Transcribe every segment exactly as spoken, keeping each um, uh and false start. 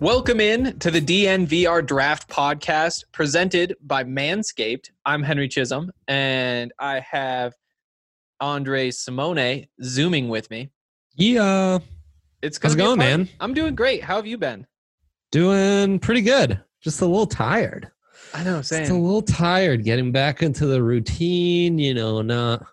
Welcome in to the D N V R Draft Podcast presented by Manscaped. I'm Henry Chisholm, and I have Andre Simone zooming with me. Yeah. It's How's it going, man? I'm doing great. How have you been? Doing pretty good. Just a little tired. I know, same. Just a little tired getting back into the routine, you know, not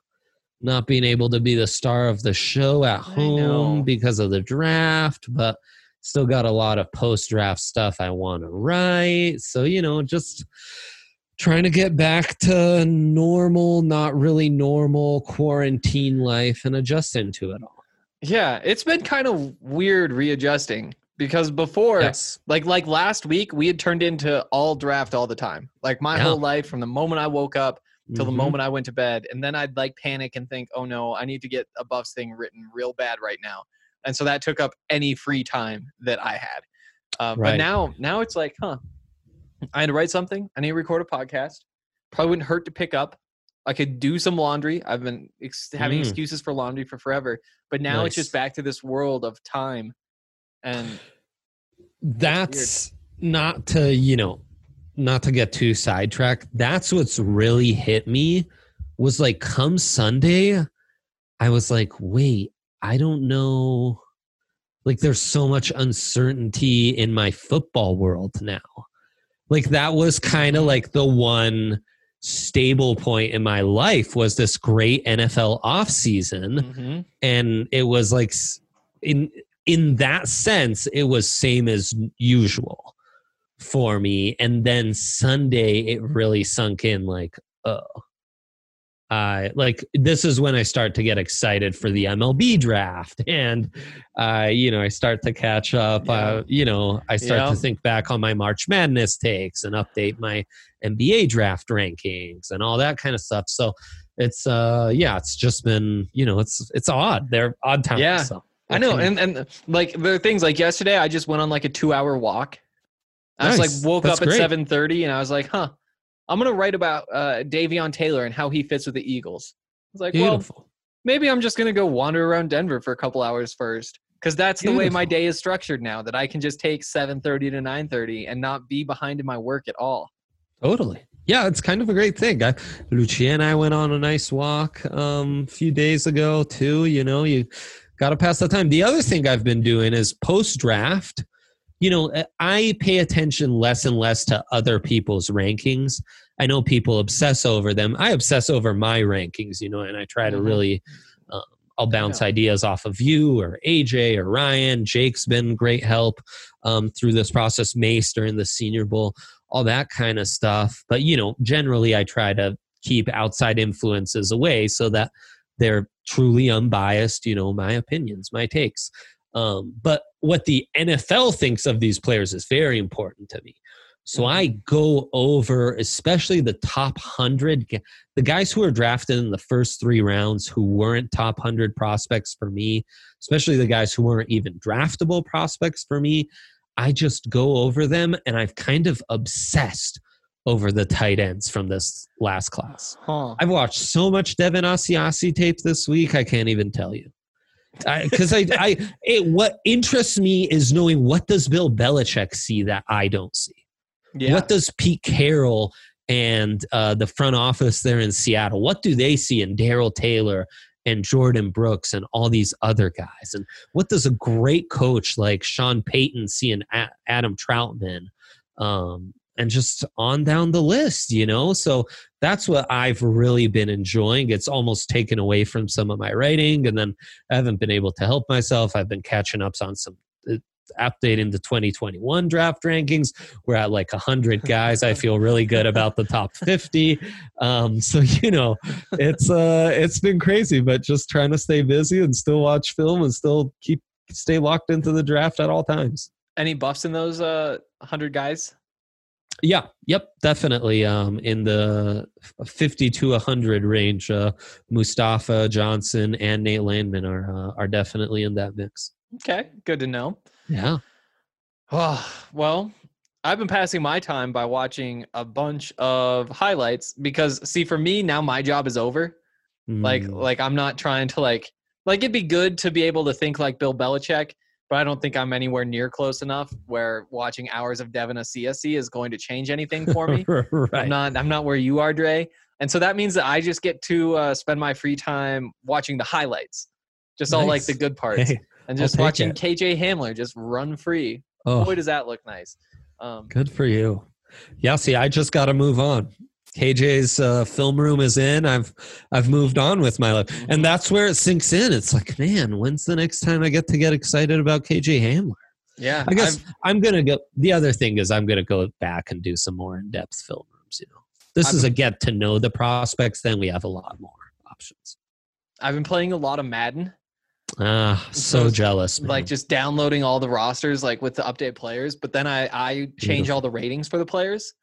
not being able to be the star of the show at home because of the draft, but still got a lot of post-draft stuff I want to write. So, you know, just trying to get back to normal, not really normal quarantine life and adjust into it all. Yeah, it's been kind of weird readjusting because before, yes. like like last week, we had turned into all draft all the time. Like my yeah. whole life from the moment I woke up till mm-hmm. the moment I went to bed. And then I'd like panic and think, oh no, I need to get a Buffs thing written real bad right now. And so that took up any free time that I had. Uh, right. But now now it's like, huh, I had to write something. I need to record a podcast. Probably wouldn't hurt to pick up. I could do some laundry. I've been ex- having mm. excuses for laundry for forever. But now nice. It's just back to this world of time. And that's not to, you know, not to get too sidetracked. That's what's really hit me was like come Sunday, I was like, wait. I don't know, like there's so much uncertainty in my football world now. Like that was kind of like the one stable point in my life was this great N F L offseason. Mm-hmm. And it was like in in that sense, it was same as usual for me. And then Sunday, it really sunk in like, oh. Uh, like this is when I start to get excited for the M L B draft, and uh, you know I start to catch up. Yeah. Uh, you know I start yeah. to think back on my March Madness takes and update my N B A draft rankings and all that kind of stuff. So it's uh yeah, it's just been you know it's it's odd. They're odd times. Yeah, so. I know, and and like there are things like yesterday I just went on like a two hour walk. I nice. was like woke That's up great. at seven thirty and I was like, huh. I'm going to write about uh, Davion Taylor and how he fits with the Eagles. I was like, Beautiful. well, maybe I'm just going to go wander around Denver for a couple hours first because that's Beautiful. the way my day is structured now, that I can just take seven thirty to nine thirty and not be behind in my work at all. Totally. Yeah, it's kind of a great thing. I, Lucia and I went on a nice walk um, a few days ago too. You know, you got to pass the time. The other thing I've been doing is post-draft. You know, I pay attention less and less to other people's rankings. I know people obsess over them. I obsess over my rankings, you know, and I try to really, um, I'll bounce yeah. ideas off of you or A J or Ryan. Jake's been great help um, through this process, Mace during the Senior Bowl, all that kind of stuff. But, you know, generally I try to keep outside influences away so that they're truly unbiased, you know, my opinions, my takes. Um, but what the N F L thinks of these players is very important to me. So I go over, especially the top one hundred, the guys who were drafted in the first three rounds who weren't top one hundred prospects for me, especially the guys who weren't even draftable prospects for me. I just go over them, and I've kind of obsessed over the tight ends from this last class. Huh. I've watched so much Devin Asiasi tape this week, I can't even tell you. Because I, I, I it, what interests me is knowing what does Bill Belichick see that I don't see. Yeah. What does Pete Carroll and uh, the front office there in Seattle, what do they see in Darryl Taylor and Jordan Brooks and all these other guys? And what does a great coach like Sean Payton see in a- Adam Troutman? um, and just on down the list, you know? So that's what I've really been enjoying. It's almost taken away from some of my writing, and then I haven't been able to help myself. I've been catching up on some uh, updating the twenty twenty-one draft rankings. We're at like one hundred guys. I feel really good about the top fifty. Um, so, you know, it's uh, it's been crazy, but just trying to stay busy and still watch film and still keep stay locked into the draft at all times. Any buffs in those uh, one hundred guys? Yeah. Yep. Definitely. Um, in the fifty to one hundred range, uh, Mustafa Johnson and Nate Landman are uh, are definitely in that mix. Okay. Good to know. Yeah. Oh, well, I've been passing my time by watching a bunch of highlights because, see, for me now, my job is over. Mm. Like, like I'm not trying to like, like it'd be good to be able to think like Bill Belichick, but I don't think I'm anywhere near close enough where watching hours of Devin Asiasi is going to change anything for me. Right. I'm not, I'm not where you are, Dre. And so that means that I just get to uh, spend my free time watching the highlights, just nice. All like the good parts. Hey. And just watching it. K J Hamler just run free. Oh, boy, does that look nice. Um, Good for you. Yeah, see, I just got to move on. K J's uh, film room is in. I've I've moved on with my life. Mm-hmm. And that's where it sinks in. It's like, man, when's the next time I get to get excited about K J Hamler? Yeah. I guess I've, I'm going to go. The other thing is I'm going to go back and do some more in-depth film rooms. You know, This I've, is a get to know the prospects. Then we have a lot more options. I've been playing a lot of Madden. Ah, so, so jealous. Man. Like just downloading all the rosters, like with the update players. But then I, I change Beautiful. all the ratings for the players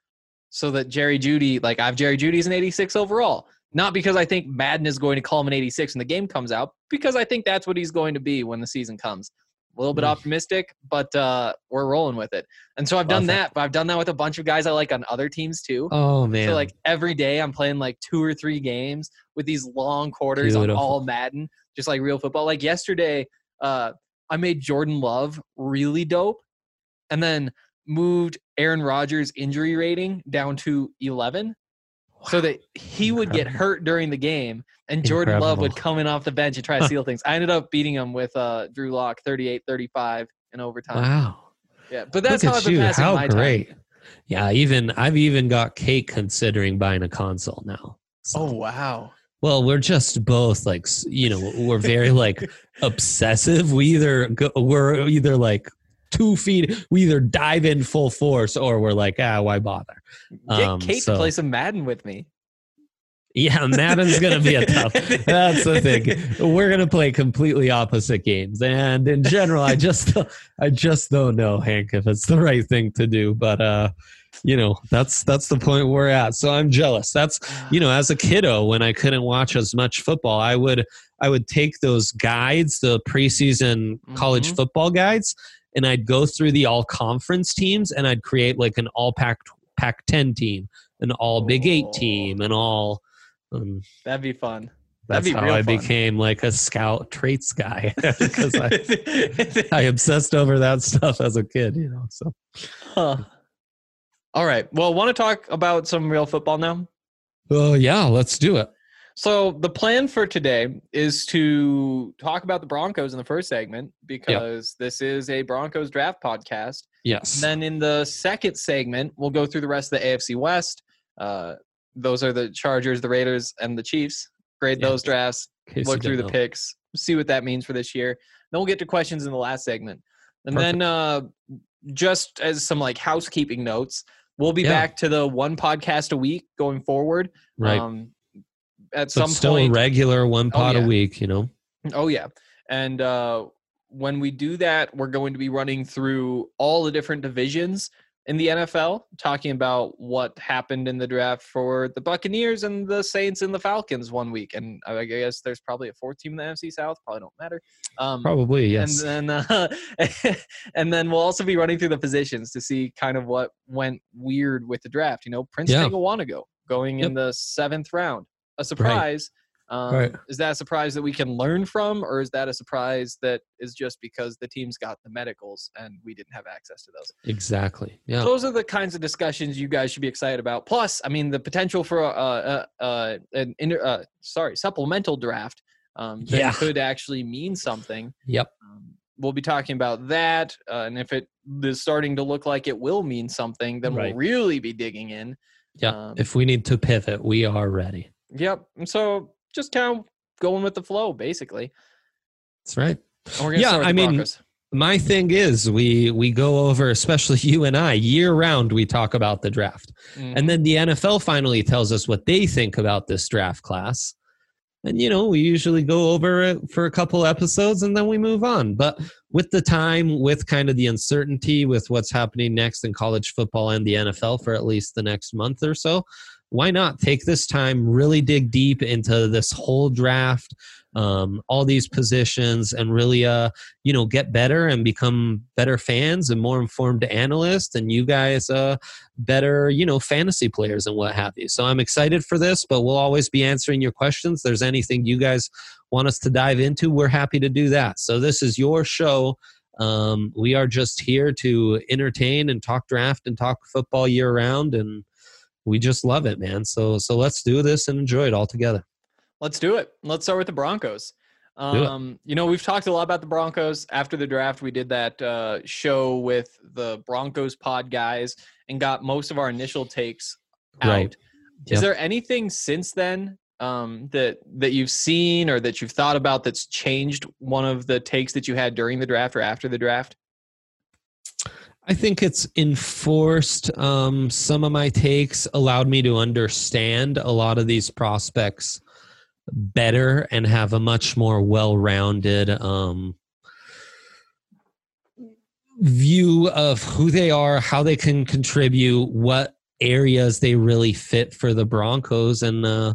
so that Jerry Jeudy, like I've Jerry Jeudy's an eighty-six overall. Not because I think Madden is going to call him an eighty-six when the game comes out, because I think that's what he's going to be when the season comes. A little bit mm. optimistic, but uh, we're rolling with it. And so I've done Love that, it. but I've done that with a bunch of guys I like on other teams too. Oh man. So like every day I'm playing like two or three games with these long quarters Beautiful. on all Madden. Just like real football. Like yesterday, uh, I made Jordan Love really dope and then moved Aaron Rodgers' injury rating down to eleven wow. so that he Incredible. would get hurt during the game and Jordan Incredible. Love would come in off the bench and try to seal things. I ended up beating him with uh, Drew Lock thirty-eight thirty-five in overtime. Wow. Yeah, but that's Look how I've been you. passing how my great. time. Yeah, even I've even got Kate considering buying a console now. So. Oh, wow. Well, we're just both like, you know, we're very like obsessive. We either go, we're either like two feet, we either dive in full force or we're like, ah, why bother? Um, Get Kate so. to play some Madden with me. Yeah, Madden's going to be a tough. That's the thing. We're going to play completely opposite games. And in general, I just, I just don't know, Hank, if it's the right thing to do, but, uh, you know, that's that's the point we're at. So I'm jealous. That's, you know, as a kiddo, when I couldn't watch as much football, I would I would take those guides, the preseason mm-hmm. college football guides, and I'd go through the all-conference teams, and I'd create like an all-Pac ten team, an all-Big Eight oh. team, and all... Um, That'd be fun. That's That'd be how real I fun. became like a scout traits guy because I, I obsessed over that stuff as a kid, you know, so... Huh. All right. Well, want to talk about some real football now? Oh, uh, yeah, let's do it. So the plan for today is to talk about the Broncos in the first segment because yep. this is a Broncos draft podcast. Yes. And then in the second segment, we'll go through the rest of the A F C West. Uh, those are the Chargers, the Raiders, and the Chiefs. Grade yeah. those drafts, look through know. the picks, see what that means for this year. Then we'll get to questions in the last segment. And Perfect. then uh, just as some like housekeeping notes, We'll be yeah. back to the one podcast a week going forward. Right. Um, at so some still point, regular one pod oh, yeah. a week, you know? Oh yeah. And uh, when we do that, we're going to be running through all the different divisions in the N F L, talking about what happened in the draft for the Buccaneers and the Saints and the Falcons one week. And I guess there's probably a fourth team in the N F C South. Probably don't matter. Um, probably, yes. And then, uh, and then we'll also be running through the positions to see kind of what went weird with the draft. You know, Prince yeah. Tagawanago going yep. in the seventh round. A surprise. Right. Um, right. Is that a surprise that we can learn from, or is that a surprise that is just because the team's got the medicals and we didn't have access to those? Exactly. Yeah. Those are the kinds of discussions you guys should be excited about. Plus, I mean, the potential for uh, uh, uh, an inter- uh, sorry supplemental draft um, that yeah. could actually mean something. Yep. Um, we'll be talking about that. Uh, and if it is starting to look like it will mean something, then right. we'll really be digging in. Yeah. Um, if we need to pivot, we are ready. Yep. And so just kind of going with the flow, basically. That's right. And we're gonna yeah. start with I the Broncos. mean, my thing is we, we go over, especially you and I, year round, we talk about the draft. Mm. And then the N F L finally tells us what they think about this draft class. And, you know, we usually go over it for a couple episodes and then we move on. But with the time, with kind of the uncertainty with what's happening next in college football and the N F L for at least the next month or so, why not take this time, really dig deep into this whole draft, um, all these positions, and really, uh, you know, get better and become better fans and more informed analysts, and you guys uh, better, you know, fantasy players and what have you. So I'm excited for this, but we'll always be answering your questions. If there's anything you guys want us to dive into, we're happy to do that. So this is your show. Um, we are just here to entertain and talk draft and talk football year round, and we just love it, man. So so let's do this and enjoy it all together. Let's do it. Let's start with the Broncos. Um, you know, we've talked a lot about the Broncos. After the draft, we did that uh, show with the Broncos pod guys and got most of our initial takes out. Right. Yep. Is there anything since then um, that, that you've seen or that you've thought about that's changed one of the takes that you had during the draft or after the draft? I think it's enforced um, some of my takes, allowed me to understand a lot of these prospects better and have a much more well-rounded um, view of who they are, how they can contribute, what areas they really fit for the Broncos, and uh,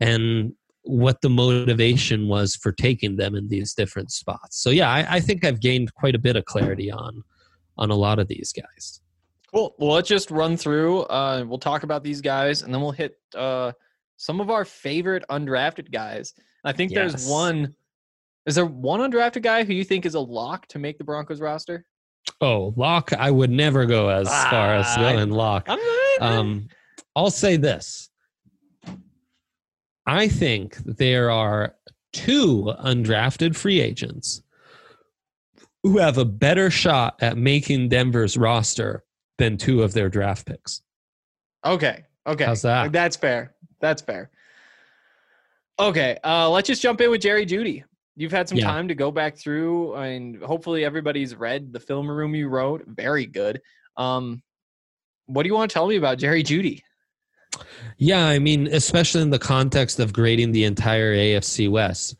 and what the motivation was for taking them in these different spots. So, yeah, I, I think I've gained quite a bit of clarity on on a lot of these guys. Cool. Well, let's just run through. Uh, we'll talk about these guys, and then we'll hit uh, some of our favorite undrafted guys. And I think yes. there's one. Is there one undrafted guy who you think is a lock to make the Broncos roster? Oh, lock. I would never go as ah, far as going lock. Um, I'll say this. I think there are two undrafted free agents who have a better shot at making Denver's roster than two of their draft picks. Okay. Okay. How's that? That's fair. That's fair. Okay. Uh, let's just jump in with Jerry Jeudy. You've had some yeah. time to go back through, and hopefully everybody's read the film room you wrote. Very good. Um, what do you want to tell me about Jerry Jeudy? Yeah. I mean, especially in the context of grading the entire A F C West,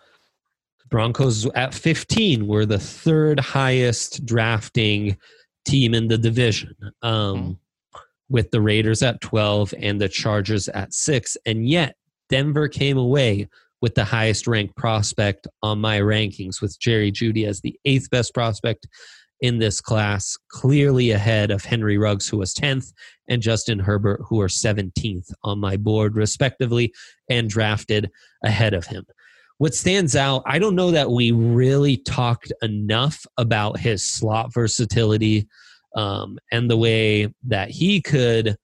Broncos at fifteen were the third highest drafting team in the division, um, mm. with the Raiders at twelve and the Chargers at six. And yet Denver came away with the highest ranked prospect on my rankings, with Jerry Jeudy as the eighth best prospect in this class, clearly ahead of Henry Ruggs, who was tenth, and Justin Herbert, who are seventeenth on my board respectively, and drafted ahead of him. What stands out, I don't know that we really talked enough about his slot versatility um, and the way that he could,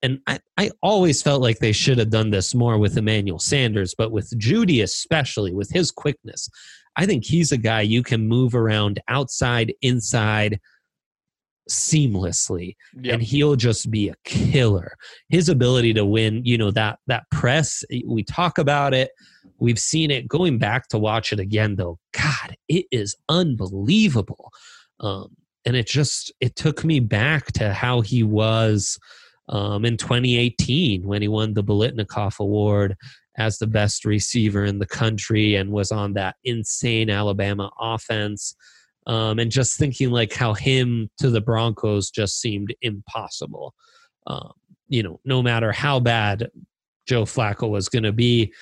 and I, I always felt like they should have done this more with Emmanuel Sanders, but with Jeudy especially, with his quickness, I think he's a guy you can move around outside, inside, seamlessly, yep. and he'll just be a killer. His ability to win, you know, that that press, we talk about it. We've seen it. Going back to watch it again, though, God, it is unbelievable. Um, and it just, it took me back to how he was um, in twenty eighteen when he won the Biletnikoff Award as the best receiver in the country and was on that insane Alabama offense. Um, and just thinking like how him to the Broncos just seemed impossible. Um, you know, no matter how bad Joe Flacco was going to be,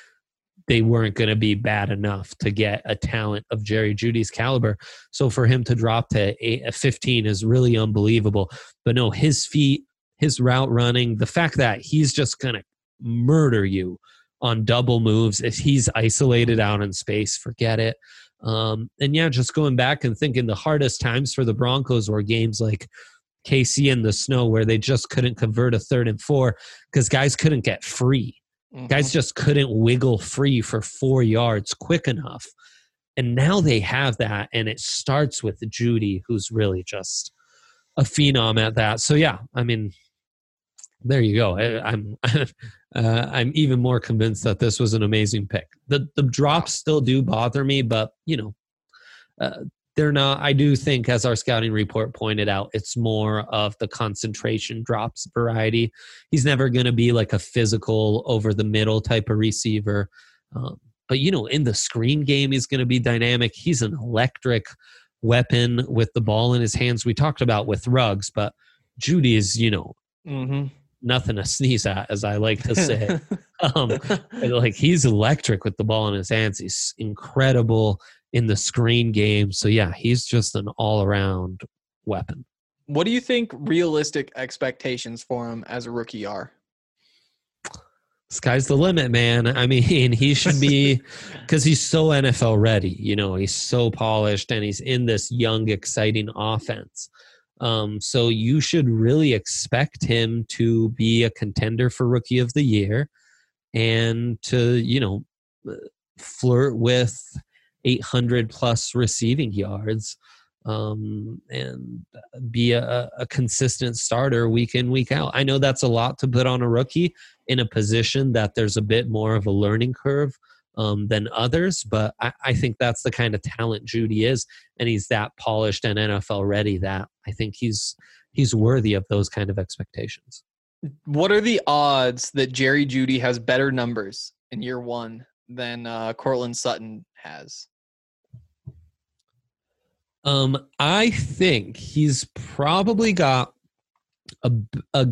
they weren't going to be bad enough to get a talent of Jerry Judy's caliber. So for him to drop to eight, fifteen is really unbelievable. But no, his feet, his route running, the fact that he's just going to murder you on double moves. If he's isolated out in space, forget it. Um, and yeah, just going back and thinking the hardest times for the Broncos were games like K C in the snow where they just couldn't convert a third and four because guys couldn't get free. Mm-hmm. Guys just couldn't wiggle free for four yards quick enough. And now they have that, and it starts with Jeudy, who's really just a phenom at that. So, yeah, I mean, there you go. I, I'm uh, I'm even more convinced that this was an amazing pick. The the drops still do bother me, but, you know, uh, they're not – I do think, as our scouting report pointed out, it's more of the concentration drops variety. He's never going to be like a physical, over-the-middle type of receiver. Um, but, you know, in the screen game, he's going to be dynamic. He's an electric weapon with the ball in his hands. We talked about with Ruggs, but Jeudy is, you know, mm-hmm. nothing to sneeze at, as I like to say. um, like, he's electric with the ball in his hands. He's incredible in the screen game. So, yeah, he's just an all-around weapon. What do you think realistic expectations for him as a rookie are? Sky's the limit, man. I mean, he should be, because he's so N F L ready. You know, he's so polished, and he's in this young, exciting offense. Um, so you should really expect him to be a contender for Rookie of the Year and to, you know, flirt with eight hundred plus receiving yards um, and be a, a consistent starter week in, week out. I know that's a lot to put on a rookie in a position that there's a bit more of a learning curve um, than others, but I, I think that's the kind of talent Jeudy is, and he's that polished and N F L ready that I think he's he's worthy of those kind of expectations. What are the odds that Jerry Jeudy has better numbers in year one than uh, Courtland Sutton has? Um, I think he's probably got a, a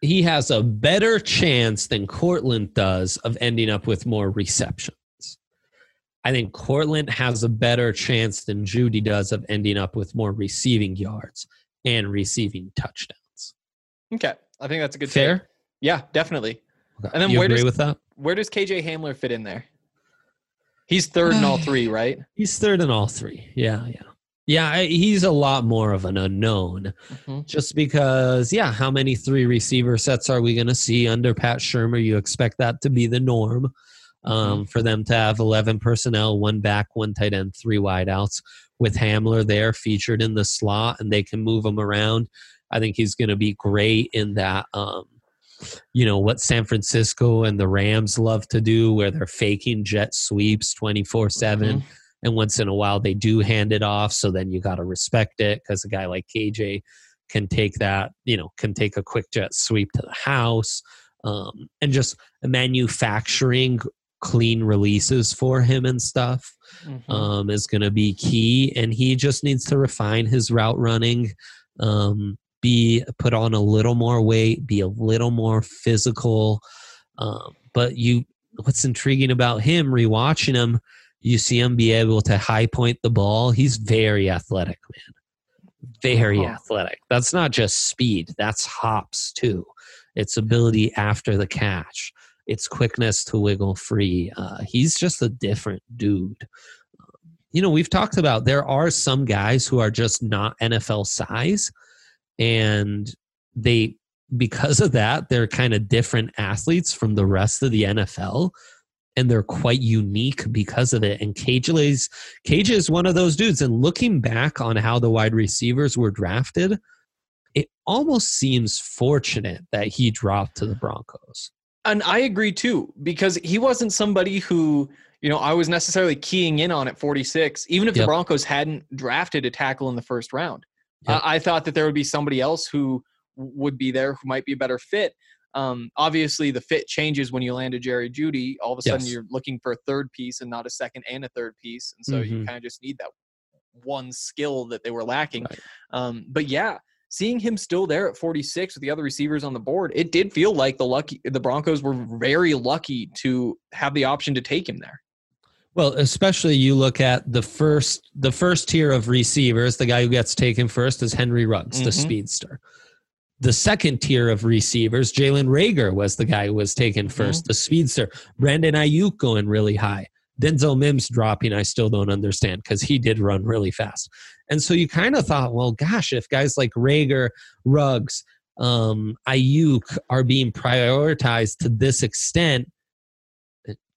he has a better chance than Courtland does of ending up with more receptions. I think Courtland has a better chance than Jeudy does of ending up with more receiving yards and receiving touchdowns. Okay, I think that's a good fair. Take. Yeah, definitely. Okay. And then you where agree does, with that? Where does K J Hamler fit in there? He's third in all three, right? He's third in all three. Yeah, yeah. Yeah, I, he's a lot more of an unknown mm-hmm. just because, yeah, how many three receiver sets are we going to see under Pat Shurmur? You expect that to be the norm um, mm-hmm. for them to have eleven personnel, one back, one tight end, three wideouts. With Hamler there featured in the slot, and they can move him around. I think he's going to be great in that um, you know, what San Francisco and the Rams love to do, where they're faking jet sweeps twenty-four seven. Mm-hmm. And once in a while they do hand it off. So then you got to respect it, because a guy like K J can take that, you know, can take a quick jet sweep to the house um, and just manufacturing clean releases for him and stuff mm-hmm. um, is going to be key. And he just needs to refine his route running, um, be put on a little more weight, be a little more physical. Um, but you, what's intriguing about him, rewatching him, you see him be able to high point the ball. He's very athletic, man. Very oh. athletic. That's not just speed. That's hops too. It's ability after the catch. It's quickness to wiggle free. Uh, he's just a different dude. You know, we've talked about there are some guys who are just not N F L size, and they, because of that, they're kind of different athletes from the rest of the N F L, and they're quite unique because of it. And K J's, K J is one of those dudes. And looking back on how the wide receivers were drafted, it almost seems fortunate that he dropped to the Broncos. And I agree too, because he wasn't somebody who, you know, I was necessarily keying in on at forty-six, even if yep. the Broncos hadn't drafted a tackle in the first round. Yep. Uh, I thought that there would be somebody else who would be there who might be a better fit. Um, obviously, the fit changes when you land a Jerry Jeudy. All of a sudden, yes. you're looking for a third piece and not a second and a third piece. And so mm-hmm. you kind of just need that one skill that they were lacking. Right. Um, but, yeah, seeing him still there at forty-six with the other receivers on the board, it did feel like the lucky the Broncos were very lucky to have the option to take him there. Well, especially you look at the first the first tier of receivers. The guy who gets taken first is Henry Ruggs, mm-hmm. the speedster. The second tier of receivers, Jalen Reagor was the guy who was taken first, mm-hmm. the speedster. Brandon Ayuk going really high. Denzel Mims dropping, I still don't understand, because he did run really fast. And so you kind of thought, well, gosh, if guys like Reagor, Ruggs, um, Ayuk are being prioritized to this extent,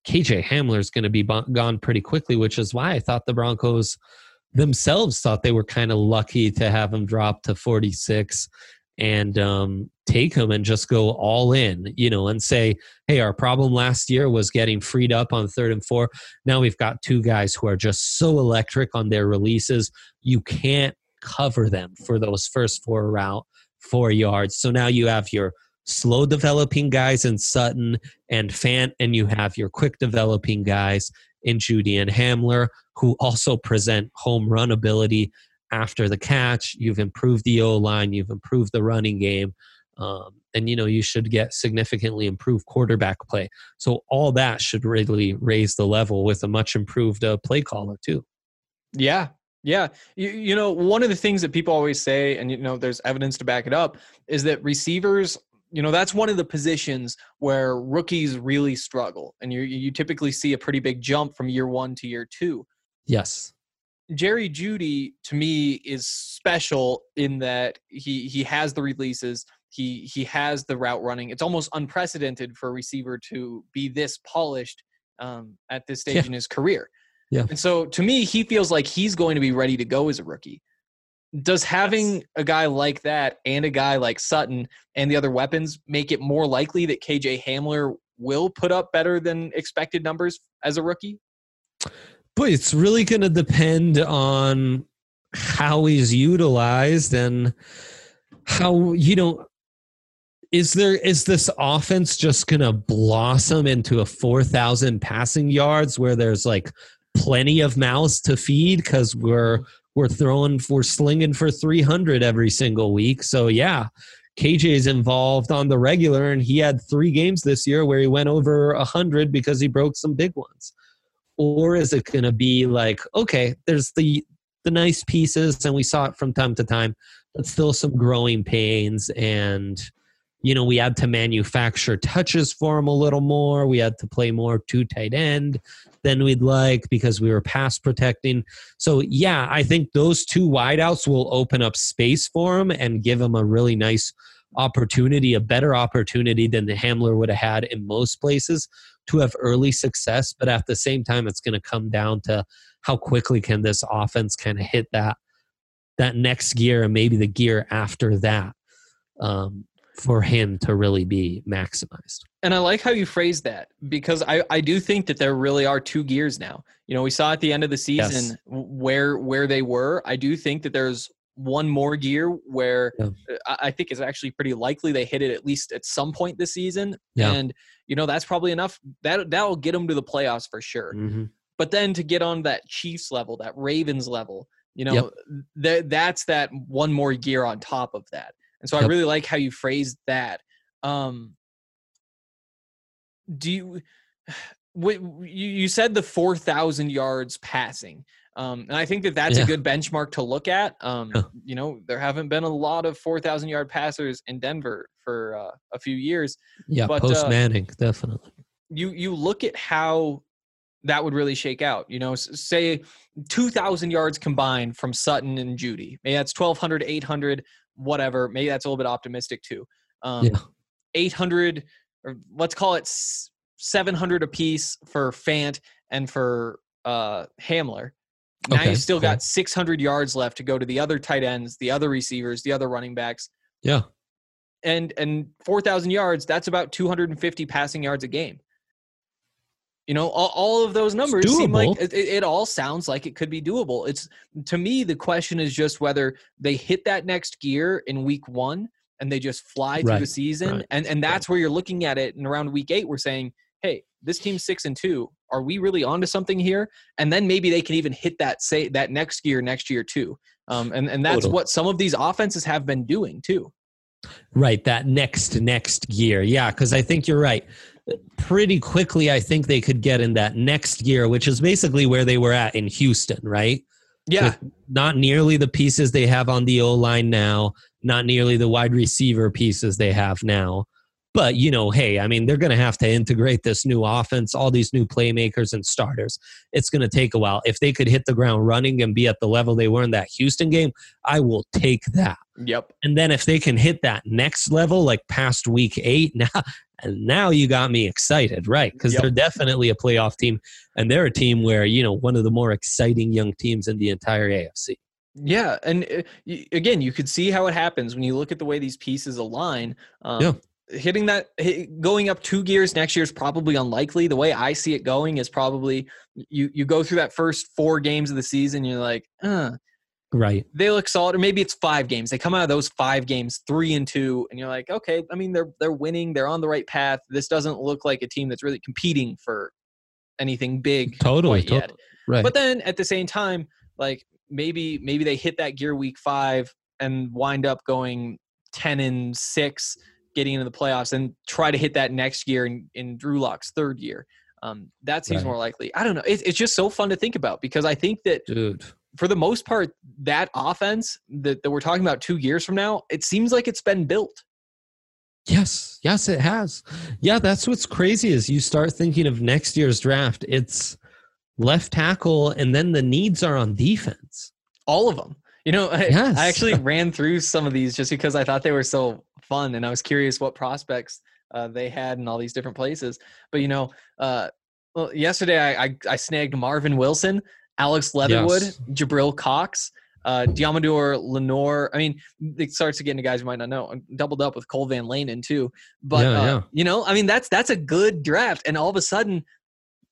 K J Hamler is going to be gone pretty quickly, which is why I thought the Broncos themselves thought they were kind of lucky to have him drop to forty-six and um, take him and just go all in, you know, and say, hey, our problem last year was getting freed up on third and four. Now we've got two guys who are just so electric on their releases. You can't cover them for those first four route, four yards. So now you have your slow developing guys in Sutton and Fant, and you have your quick developing guys in Jeudy and Hamler, who also present home run ability after the catch. You've improved the O-line, you've improved the running game, um, and you know you should get significantly improved quarterback play. So all that should really raise the level with a much improved uh, play caller too. Yeah. Yeah. You, you know, one of the things that people always say, and you know, there's evidence to back it up, is that receivers, you know, that's one of the positions where rookies really struggle. And you you typically see a pretty big jump from year one to year two. Yes. Jerry Jeudy, to me, is special in that he he has the releases. He he has the route running. It's almost unprecedented for a receiver to be this polished um, at this stage yeah. in his career. Yeah. And so to me, he feels like he's going to be ready to go as a rookie. Does having a guy like that and a guy like Sutton and the other weapons make it more likely that K J Hamler will put up better than expected numbers as a rookie? But it's really going to depend on how he's utilized and how, you know, is there, is this offense just going to blossom into a four thousand passing yards where there's like plenty of mouths to feed because we're we're throwing for slinging for three hundred every single week. So yeah, K J is involved on the regular, and he had three games this year where he went over one hundred because he broke some big ones. Or is it going to be like, okay, there's the the nice pieces, and we saw it from time to time, but still some growing pains, and you know, we had to manufacture touches for him a little more. We had to play more two tight end than we'd like because we were pass protecting. So, yeah, I think those two wideouts will open up space for him and give him a really nice opportunity, a better opportunity than the Hamler would have had in most places to have early success. But at the same time, it's going to come down to how quickly can this offense kind of hit that, that next gear and maybe the gear after that. Um, for him to really be maximized. And I like how you phrased that, because I, I do think that there really are two gears now. You know, we saw at the end of the season yes. where where they were. I do think that there's one more gear where yeah. I think it's actually pretty likely they hit it at least at some point this season. Yeah. And, you know, that's probably enough. That, that'll get them to the playoffs for sure. Mm-hmm. But then to get on that Chiefs level, that Ravens level, you know, yep. th- that's that one more gear on top of that. And so I really like how you phrased that. Um, do you, what, you said the four thousand yards passing. Um, and I think that that's yeah. a good benchmark to look at. Um, yeah. You know, there haven't been a lot of four thousand yard passers in Denver for uh, a few years. Yeah, but, post Manning, uh, definitely. You, you look at how that would really shake out. You know, say two thousand yards combined from Sutton and Jeudy. Maybe that's twelve hundred, eight hundred. Whatever, maybe that's a little bit optimistic too. Um, yeah. eight hundred, or let's call it seven hundred apiece for Fant and for uh, Hamler. Now okay. you've still okay. got six hundred yards left to go to the other tight ends, the other receivers, the other running backs. Yeah, and and four thousand yards. That's about two hundred fifty passing yards a game. You know, all, all of those numbers seem like it, it all sounds like it could be doable. It's, to me, the question is just whether they hit that next gear in week one and they just fly right, through the season. Right, and and that's right. where you're looking at it. And around week eight, we're saying, hey, this team's six and two. Are we really onto something here? And then maybe they can even hit that say that next gear next year too. Um, and, and that's totally. What some of these offenses have been doing too. Right. That next, next gear. Yeah. Cause I think you're right. Pretty quickly, I think they could get in that next gear, which is basically where they were at in Houston, right? Yeah. With not nearly the pieces they have on the O-line now, not nearly the wide receiver pieces they have now. But, you know, hey, I mean, they're going to have to integrate this new offense, all these new playmakers and starters. It's going to take a while. If they could hit the ground running and be at the level they were in that Houston game, I will take that. Yep. And then if they can hit that next level, like past week eight, now And now you got me excited, right? Because yep. they're definitely a playoff team. And they're a team where, you know, one of the more exciting young teams in the entire A F C. Yeah. And uh, y- again, you could see how it happens when you look at the way these pieces align. Um, yeah. Hitting that, going up two gears next year is probably unlikely. The way I see it going is probably you, you go through that first four games of the season, you're like, uh, right. They look solid. Or maybe it's five games. They come out of those five games, three and two, and you're like, okay, I mean, they're, they're winning. They're on the right path. This doesn't look like a team that's really competing for anything big. Totally. totally. Yet. Right. But then at the same time, like maybe, maybe they hit that gear week five and wind up going ten and six, getting into the playoffs, and try to hit that next year in, in Drew Lock's third year. Um, that seems right. more likely. I don't know. It, it's just so fun to think about, because I think that Dude. for the most part, that offense that, that we're talking about two years from now, it seems like it's been built. Yes. Yes, it has. Yeah. That's what's crazy is you start thinking of next year's draft. It's left tackle. And then the needs are on defense. All of them. You know, I, yes. I actually ran through some of these just because I thought they were so fun, and I was curious what prospects uh, they had in all these different places. But, you know, uh, well, yesterday I, I, I snagged Marvin Wilson, Alex Leatherwood, yes. Jabril Cox, uh, Diamador Lenore. I mean, it starts to get into guys you might not know. I doubled up with Cole Van Lanen too. But, yeah, uh, yeah. you know, I mean, that's that's a good draft. And all of a sudden,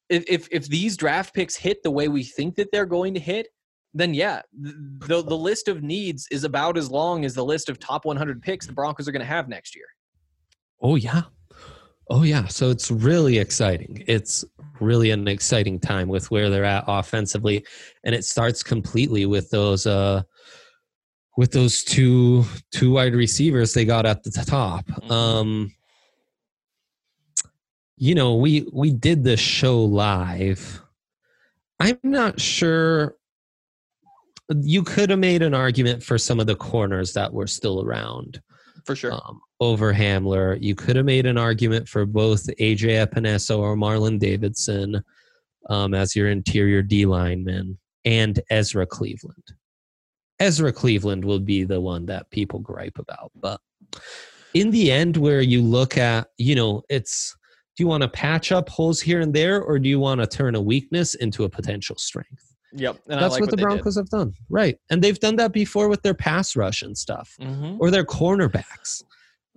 if, if if these draft picks hit the way we think that they're going to hit, then yeah, the the list of needs is about as long as the list of top one hundred picks the Broncos are going to have next year. Oh yeah. Oh yeah. So it's really exciting. It's really an exciting time with where they're at offensively. And it starts completely with those, uh, with those two, two wide receivers they got at the top. Um, you know, we, we did this show live. I'm not sure. You could have made an argument for some of the corners that were still around. For sure. Um, over Hamler. You could have made an argument for both A J Epenesa or Marlon Davidson um, as your interior D lineman, and Ezra Cleveland. Ezra Cleveland will be the one that people gripe about. But in the end, where you look at, you know, it's, do you want to patch up holes here and there, or do you want to turn a weakness into a potential strength? Yep, and that's I like what, what the Broncos did. have done, right? And they've done that before with their pass rush and stuff, mm-hmm. or their cornerbacks,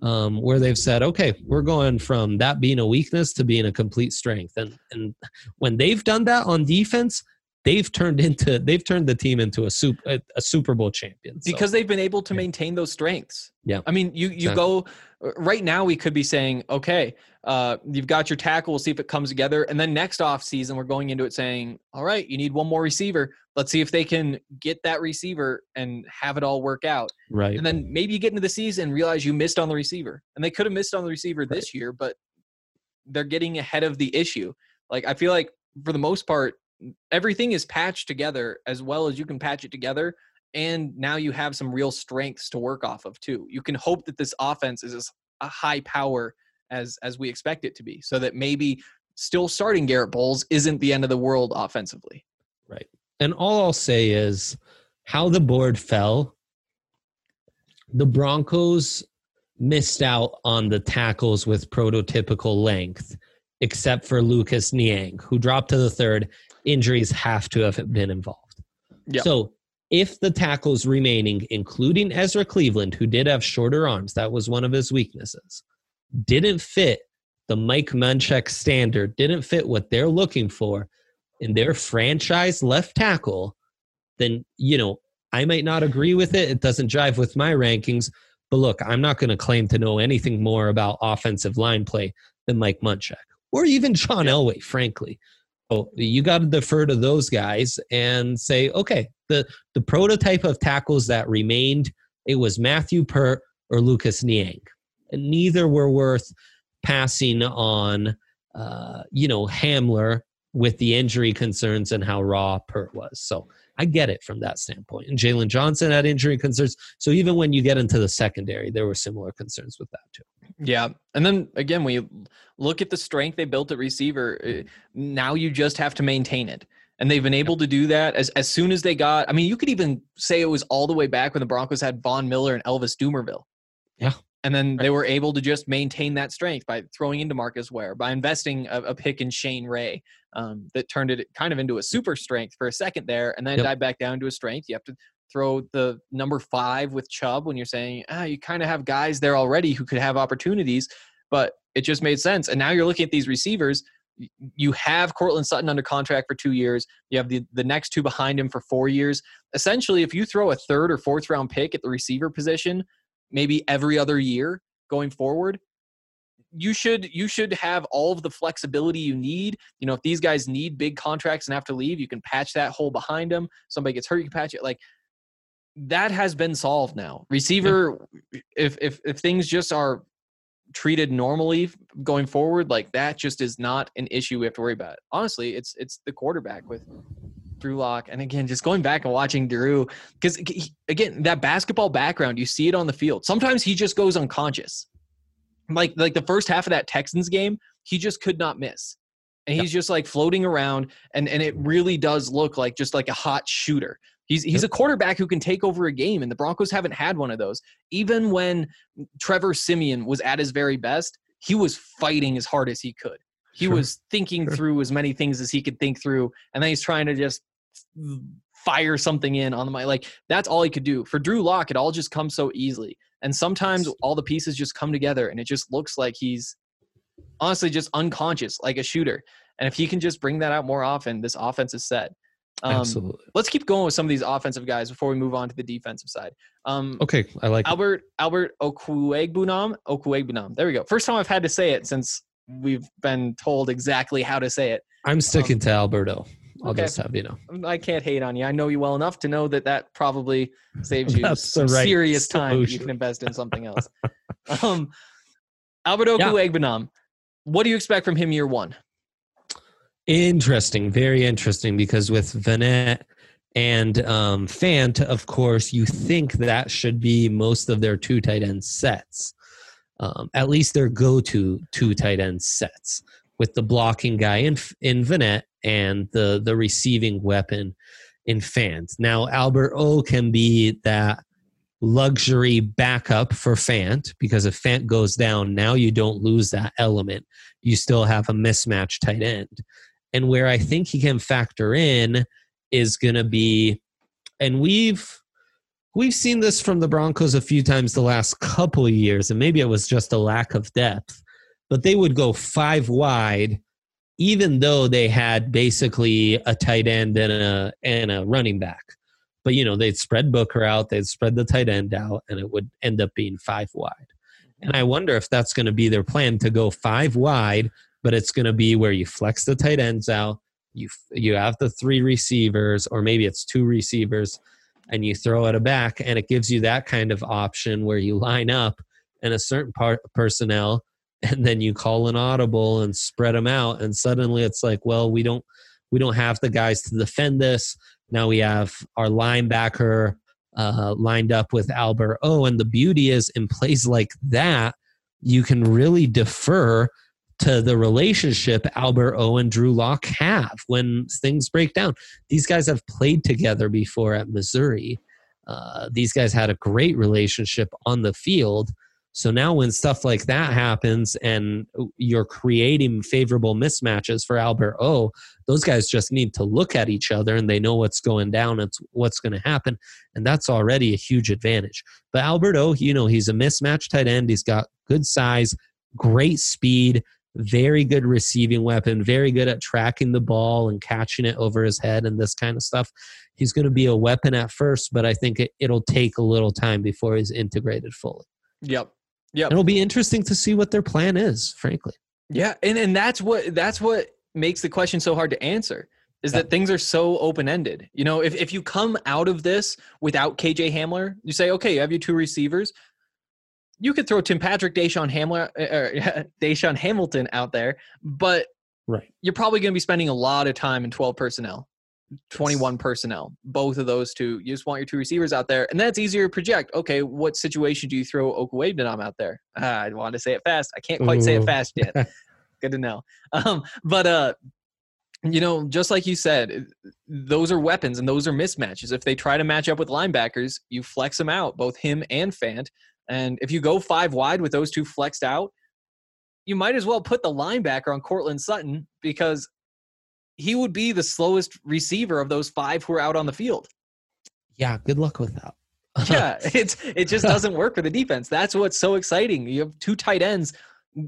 um, where they've said, "Okay, we're going from that being a weakness to being a complete strength." And and when they've done that on defense, they've turned into they've turned the team into a super a, a Super Bowl champion so. because they've been able to yeah. maintain those strengths. Yeah, I mean, you you exactly. go right now. We could be saying, "Okay, uh, you've got your tackle. We'll see if it comes together." And then next off season, we're going into it saying, "All right, you need one more receiver. Let's see if they can get that receiver and have it all work out." Right. And then maybe you get into the season and realize you missed on the receiver, and they could have missed on the receiver right. this year, but they're getting ahead of the issue. Like I feel like for the most part, everything is patched together as well as you can patch it together. And now you have some real strengths to work off of too. You can hope that this offense is as a high power as, as we expect it to be, so that maybe still starting Garrett Bowles isn't the end of the world offensively. Right. And all I'll say is how the board fell. The Broncos missed out on the tackles with prototypical length, except for Lucas Niang, who dropped to the third. Injuries have to have been involved. Yep. So if the tackles remaining, including Ezra Cleveland, who did have shorter arms, that was one of his weaknesses, didn't fit the Mike Munchak standard, didn't fit what they're looking for in their franchise left tackle, then, you know, I might not agree with it. It doesn't jive with my rankings. But look, I'm not going to claim to know anything more about offensive line play than Mike Munchak or even John yep. Elway, frankly. So you got to defer to those guys and say, okay, the, the prototype of tackles that remained, it was Matthew Pert or Lucas Niang. And neither were worth passing on, uh, you know, Hamler with the injury concerns and how raw Pert was. So I get it from that standpoint. And Jalen Johnson had injury concerns. So even when you get into the secondary, there were similar concerns with that too. Yeah. And then again, we look at the strength they built at receiver. Now you just have to maintain it. And they've been able to do that as, as soon as they got, I mean, you could even say it was all the way back when the Broncos had Von Miller and Elvis Dumervil. Yeah. And then they were able to just maintain that strength by throwing into Marcus Ware, by investing a, a pick in Shane Ray um, that turned it kind of into a super strength for a second there, and then yep. died back down to a strength. You have to throw the number five with Chubb when you're saying, ah, you kind of have guys there already who could have opportunities, but it just made sense. And now you're looking at these receivers. You have Courtland Sutton under contract for two years. You have the, the next two behind him for four years. Essentially, if you throw a third or fourth round pick at the receiver position, maybe every other year going forward, you should you should have all of the flexibility you need. You know, if these guys need big contracts and have to leave, you can patch that hole behind them. Somebody gets hurt, you can patch it. Like, that has been solved now. Receiver, yeah. if if if things just are treated normally going forward, like, that just is not an issue we have to worry about. Honestly, it's it's the quarterback with Drew Lock. And again, just going back and watching Drew, because again, that basketball background, you see it on the field. Sometimes he just goes unconscious. Like, like the first half of that Texans game, he just could not miss. And he's just like floating around. And, and it really does look like just like a hot shooter. He's, he's a quarterback who can take over a game, and the Broncos haven't had one of those. Even when Trevor Siemian was at his very best, he was fighting as hard as he could. He sure. was thinking sure. through as many things as he could think through. And then he's trying to just fire something in on the mic. Like, that's all he could do. For Drew Lock, it all just comes so easily. And sometimes all the pieces just come together, and it just looks like he's honestly just unconscious, like a shooter. And if he can just bring that out more often, this offense is set. Um, Absolutely. Let's keep going with some of these offensive guys before we move on to the defensive side. Um, okay, I like Albert it. Albert Okwuegbunam. Okwuegbunam. There we go. First time I've had to say it since we've been told exactly how to say it. I'm sticking um, to Alberto. I'll okay. just have you know. I can't hate on you. I know you well enough to know that that probably saves you some right serious solution. Time. You can invest in something else. um, Albert Okwuegbunam. Yeah. What do you expect from him year one? Interesting, very interesting, because with Vanette and um, Fant, of course, you think that should be most of their two tight end sets, um, at least their go-to two tight end sets, with the blocking guy in in Vanette and the, the receiving weapon in Fant. Now, Albert O can be that luxury backup for Fant, because if Fant goes down, now you don't lose that element. You still have a mismatch tight end. And where I think he can factor in is going to be, and we've we've seen this from the Broncos a few times the last couple of years, and maybe it was just a lack of depth, but they would go five wide, even though they had basically a tight end and a and a running back. But, you know, they'd spread Booker out, they'd spread the tight end out, and it would end up being five wide. And I wonder if that's going to be their plan, to go five wide, but it's going to be where you flex the tight ends out, you you have the three receivers, or maybe it's two receivers, and you throw at a back, and it gives you that kind of option where you line up in a certain part of personnel, and then you call an audible and spread them out, and suddenly it's like, well, we don't we don't have the guys to defend this. Now we have our linebacker uh, lined up with Albert O, and the beauty is, in plays like that, you can really defer to the relationship Albert O and Drew Lock have when things break down. These guys have played together before at Missouri. Uh, these guys had a great relationship on the field. So now when stuff like that happens and you're creating favorable mismatches for Albert O, those guys just need to look at each other and they know what's going down and what's going to happen. And that's already a huge advantage. But Albert O, you know, he's a mismatch tight end. He's got good size, great speed, very good receiving weapon, very good at tracking the ball and catching it over his head and this kind of stuff. He's going to be a weapon at first, but I think it, it'll take a little time before he's integrated fully. Yep. Yeah, it'll be interesting to see what their plan is, frankly. Yeah, and, and that's what that's what makes the question so hard to answer, is yeah. that things are so open-ended. You know, if, if you come out of this without K J Hamler, you say, okay, you have your two receivers. You could throw Tim Patrick, Deshaun Hamler, or Deshaun Hamilton out there, but right. you're probably going to be spending a lot of time in twelve personnel, twenty-one yes. personnel, both of those two. You just want your two receivers out there, and that's easier to project. Okay, what situation do you throw Okwuegbunam out there? Ah, I wanted to say it fast. I can't quite Ooh. say it fast yet. Good to know. Um, but, uh, you know, just like you said, those are weapons and those are mismatches. If they try to match up with linebackers, you flex them out, both him and Fant, And if you go five wide with those two flexed out, you might as well put the linebacker on Courtland Sutton, because he would be the slowest receiver of those five who are out on the field. Yeah, good luck with that. Yeah, it's it just doesn't work for the defense. That's what's so exciting. You have two tight ends.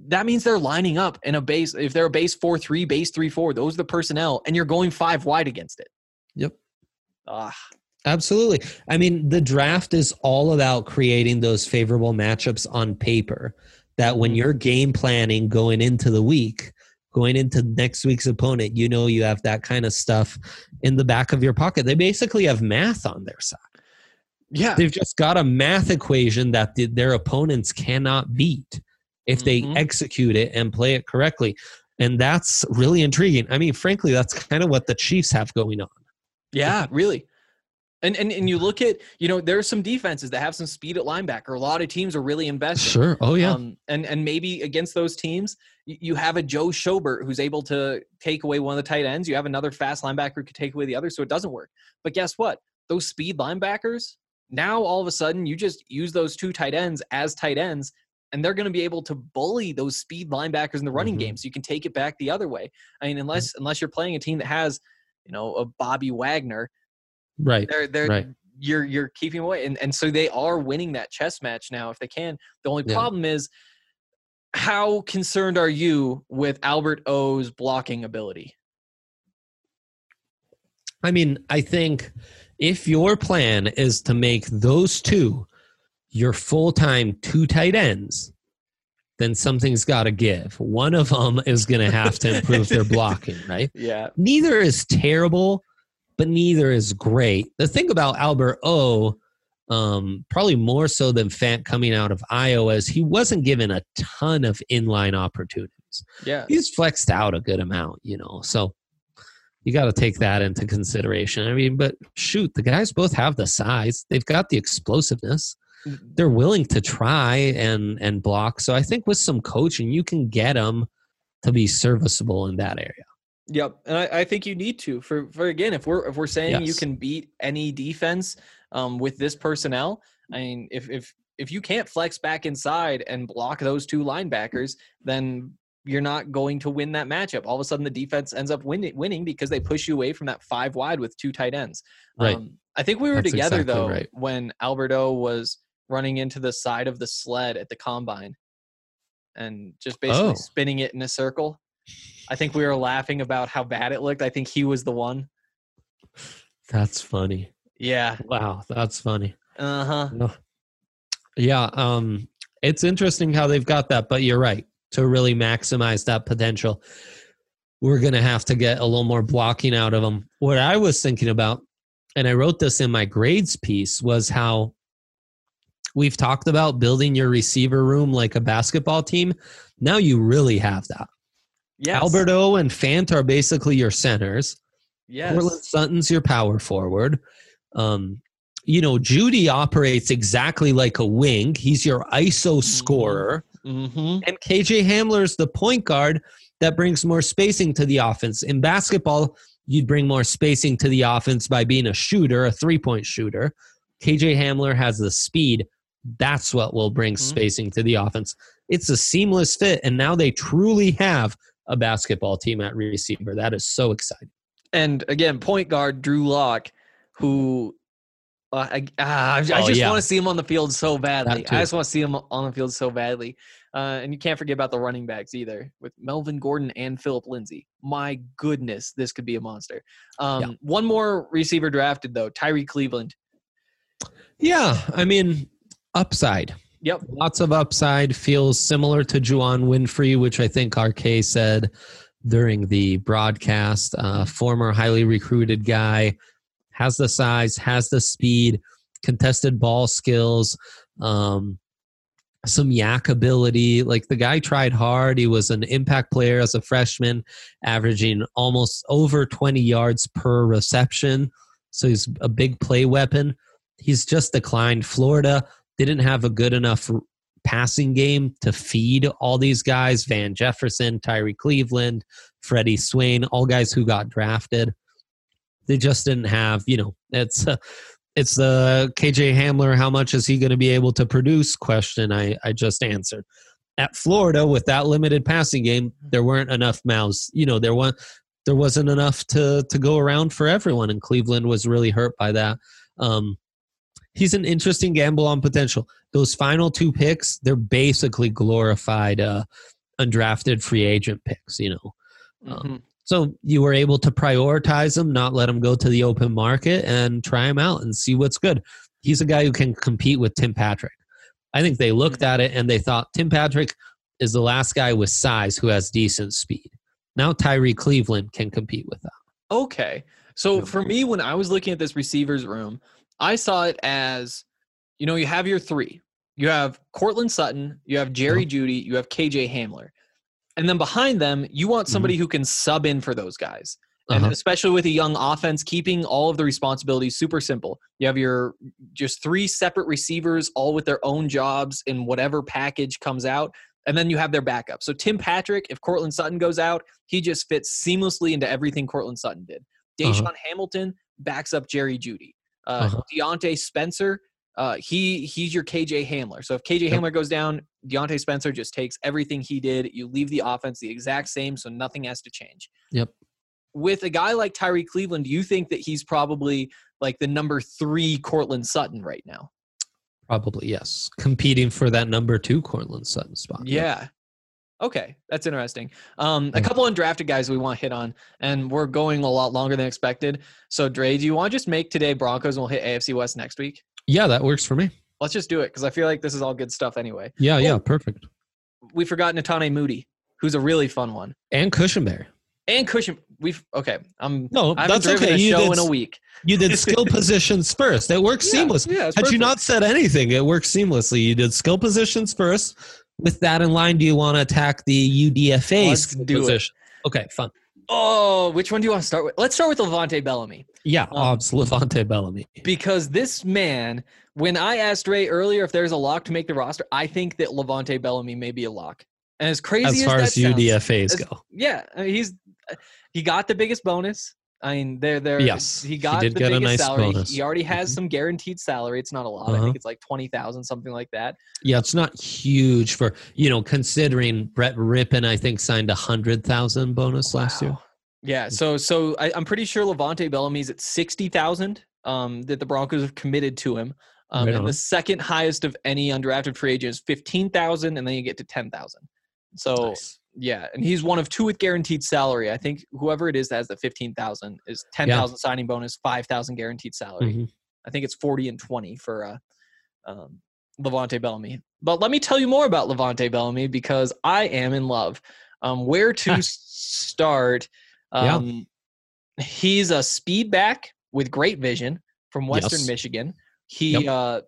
That means they're lining up in a base. If they're a base four three, base three four, those are the personnel, and you're going five wide against it. Yep. Ah. Absolutely. I mean, the draft is all about creating those favorable matchups on paper, that when you're game planning going into the week, going into next week's opponent, you know you have that kind of stuff in the back of your pocket. They basically have math on their side. Yeah. They've just got a math equation that the, their opponents cannot beat if they mm-hmm. execute it and play it correctly. And that's really intriguing. I mean, frankly, that's kind of what the Chiefs have going on. Yeah, really. And, and and you look at, you know, there are some defenses that have some speed at linebacker. A lot of teams are really invested. Sure. Oh, yeah. Um, and, and maybe against those teams, you have a Joe Schobert who's able to take away one of the tight ends. You have another fast linebacker who could take away the other, so it doesn't work. But guess what? Those speed linebackers, now all of a sudden you just use those two tight ends as tight ends, and they're going to be able to bully those speed linebackers in the running mm-hmm. game, so you can take it back the other way. I mean, unless mm-hmm. unless you're playing a team that has, you know, a Bobby Wagner, right? They're, they're, right. You're you're keeping away, and and so they are winning that chess match now if they can. The only yeah. problem is, how concerned are you with Albert O's blocking ability? I mean, I think if your plan is to make those two your full-time two tight ends, then something's got to give. One of them is going to have to improve their blocking, right? Yeah. Neither is terrible, but neither is great. The thing about Albert O, um, probably more so than Fant coming out of Iowa, is he wasn't given a ton of inline opportunities. Yeah, he's flexed out a good amount, you know. So you got to take that into consideration. I mean, but shoot, the guys both have the size. They've got the explosiveness. They're willing to try and and block. So I think with some coaching, you can get them to be serviceable in that area. Yep, and I, I think you need to. For for again, if we're if we're saying yes. you can beat any defense um, with this personnel, I mean, if if if you can't flex back inside and block those two linebackers, then you're not going to win that matchup. All of a sudden, the defense ends up winning winning because they push you away from that five wide with two tight ends. Right. Um, I think we were That's together exactly though right. when Albert O was running into the side of the sled at the combine and just basically oh. spinning it in a circle. I think we were laughing about how bad it looked. I think he was the one. That's funny. Yeah. Wow. That's funny. Uh-huh. No. Yeah. Um, it's interesting how they've got that, but you're right. To really maximize that potential, we're going to have to get a little more blocking out of them. What I was thinking about, and I wrote this in my grades piece, was how we've talked about building your receiver room like a basketball team. Now you really have that. Yes. Albert O and Fant are basically your centers. Yes. Courtland Sutton's your power forward. Um, you know, Jeudy operates exactly like a wing. He's your I S O mm-hmm. scorer. Mm-hmm. And K J Hamler's the point guard that brings more spacing to the offense. In basketball, you'd bring more spacing to the offense by being a shooter, a three-point shooter. K J Hamler has the speed. That's what will bring mm-hmm. spacing to the offense. It's a seamless fit, and now they truly have a basketball team at receiver. That is so exciting. And again, point guard Drew Lock, who uh, I, uh, I just oh, yeah. want to see him on the field so badly. I just want to see him on the field so badly. Uh, and you can't forget about the running backs either, with Melvin Gordon and Phillip Lindsay. My goodness, this could be a monster. Um, yeah. One more receiver drafted though, Tyree Cleveland. Yeah, I mean, upside. Yep. Lots of upside. Feels similar to Juwan Winfrey, which I think R K said during the broadcast. Uh, former highly recruited guy. Has the size, has the speed, contested ball skills, um, some yak ability. Like, the guy tried hard. He was an impact player as a freshman, averaging almost over twenty yards per reception. So he's a big play weapon. He's just declined. Florida didn't have a good enough passing game to feed all these guys, Van Jefferson, Tyree Cleveland, Freddie Swain, all guys who got drafted. They just didn't have, you know, it's a, It's the K J Hamler, how much is he going to be able to produce question I, I just answered. At Florida, with that limited passing game, there weren't enough mouths. You know, there, wa- there wasn't enough to, to go around for everyone, and Cleveland was really hurt by that. Um, he's an interesting gamble on potential. Those final two picks, they're basically glorified uh, undrafted free agent picks, you know. Um, mm-hmm. So you were able to prioritize him, not let him go to the open market, and try him out and see what's good. He's a guy who can compete with Tim Patrick. I think they looked at it and they thought Tim Patrick is the last guy with size who has decent speed. Now Tyree Cleveland can compete with that. Okay. So for me, when I was looking at this receivers room, I saw it as, you know, you have your three. You have Courtland Sutton, you have Jerry Jeudy, you have K J Hamler. And then behind them, you want somebody mm-hmm. who can sub in for those guys. And uh-huh. especially with a young offense, keeping all of the responsibilities super simple. You have your just three separate receivers, all with their own jobs in whatever package comes out. And then you have their backup. So Tim Patrick, if Courtland Sutton goes out, he just fits seamlessly into everything Courtland Sutton did. Deshaun uh-huh. Hamilton backs up Jerry Jeudy. Uh, uh-huh. Diontae Spencer, uh, he he's your K J Hamler. So if K J yep. Hamler goes down, Diontae Spencer just takes everything he did. You leave the offense the exact same, so nothing has to change. Yep. With a guy like Tyree Cleveland, do you think that he's probably like the number three Courtland Sutton right now? Probably, yes. Competing for that number two Courtland Sutton spot. Yeah. Right? Okay, that's interesting. Um, a couple undrafted guys we want to hit on, and we're going a lot longer than expected. So, Dre, do you want to just make today Broncos and we'll hit A F C West next week? Yeah, that works for me. Let's just do it because I feel like this is all good stuff anyway. Yeah, oh, yeah, perfect. We forgot Netane Muti, who's a really fun one. And Cushenberry. And Cushion, we've okay. I'm no, I that's okay. A you show did, in a week. You did skill positions first. It worked yeah, seamlessly. Yeah, Had perfect. You not said anything, it worked seamlessly. You did skill positions first. With that in line, do you want to attack the U D F A Let's do position? It. Okay, fun. Oh, which one do you want to start with? Let's start with Levante Bellamy. Yeah, um, obviously Levante Bellamy. Because this man, when I asked Ray earlier if there's a lock to make the roster, I think that Levante Bellamy may be a lock. And as crazy as, as far as, that as U D F As sounds, go, as, yeah, I mean, he's. He got the biggest bonus. I mean, they're, they're, yes, he got he the biggest nice salary. Bonus. He already has mm-hmm. some guaranteed salary. It's not a lot. Uh-huh. I think it's like twenty thousand, something like that. Yeah, it's not huge for, you know, considering Brett Rippon, I think, signed a one hundred thousand bonus wow. last year. Yeah, so so I, I'm pretty sure Levante Bellamy's at sixty thousand um, that the Broncos have committed to him. Um, right and on. The second highest of any undrafted free agent is fifteen thousand, and then you get to ten thousand. So. Nice. Yeah, and he's one of two with guaranteed salary. I think whoever it is that has the fifteen thousand is ten thousand yeah. signing bonus, five thousand guaranteed salary. Mm-hmm. I think it's forty and twenty for uh, um, Levante Bellamy. But let me tell you more about Levante Bellamy because I am in love. Um, where to start? Um, yeah. He's a speed back with great vision from Western yes. Michigan. He yep. uh,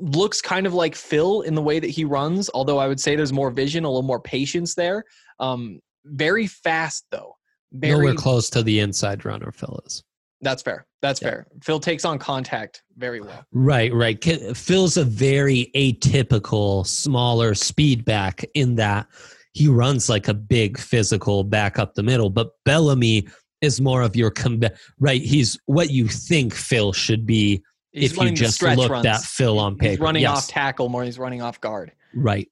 looks kind of like Phil in the way that he runs, although I would say there's more vision, a little more patience there. Um, very fast, though. Very, Nowhere close to the inside runner, Phil is. That's fair. That's yeah. fair. Phil takes on contact very well. Right, right. Phil's a very atypical, smaller speed back in that he runs like a big physical back up the middle, but Bellamy is more of your combat. Right, he's what you think Phil should be. He's if you just looked at Phil on paper. He's running yes. off tackle more than he's running off guard. Right.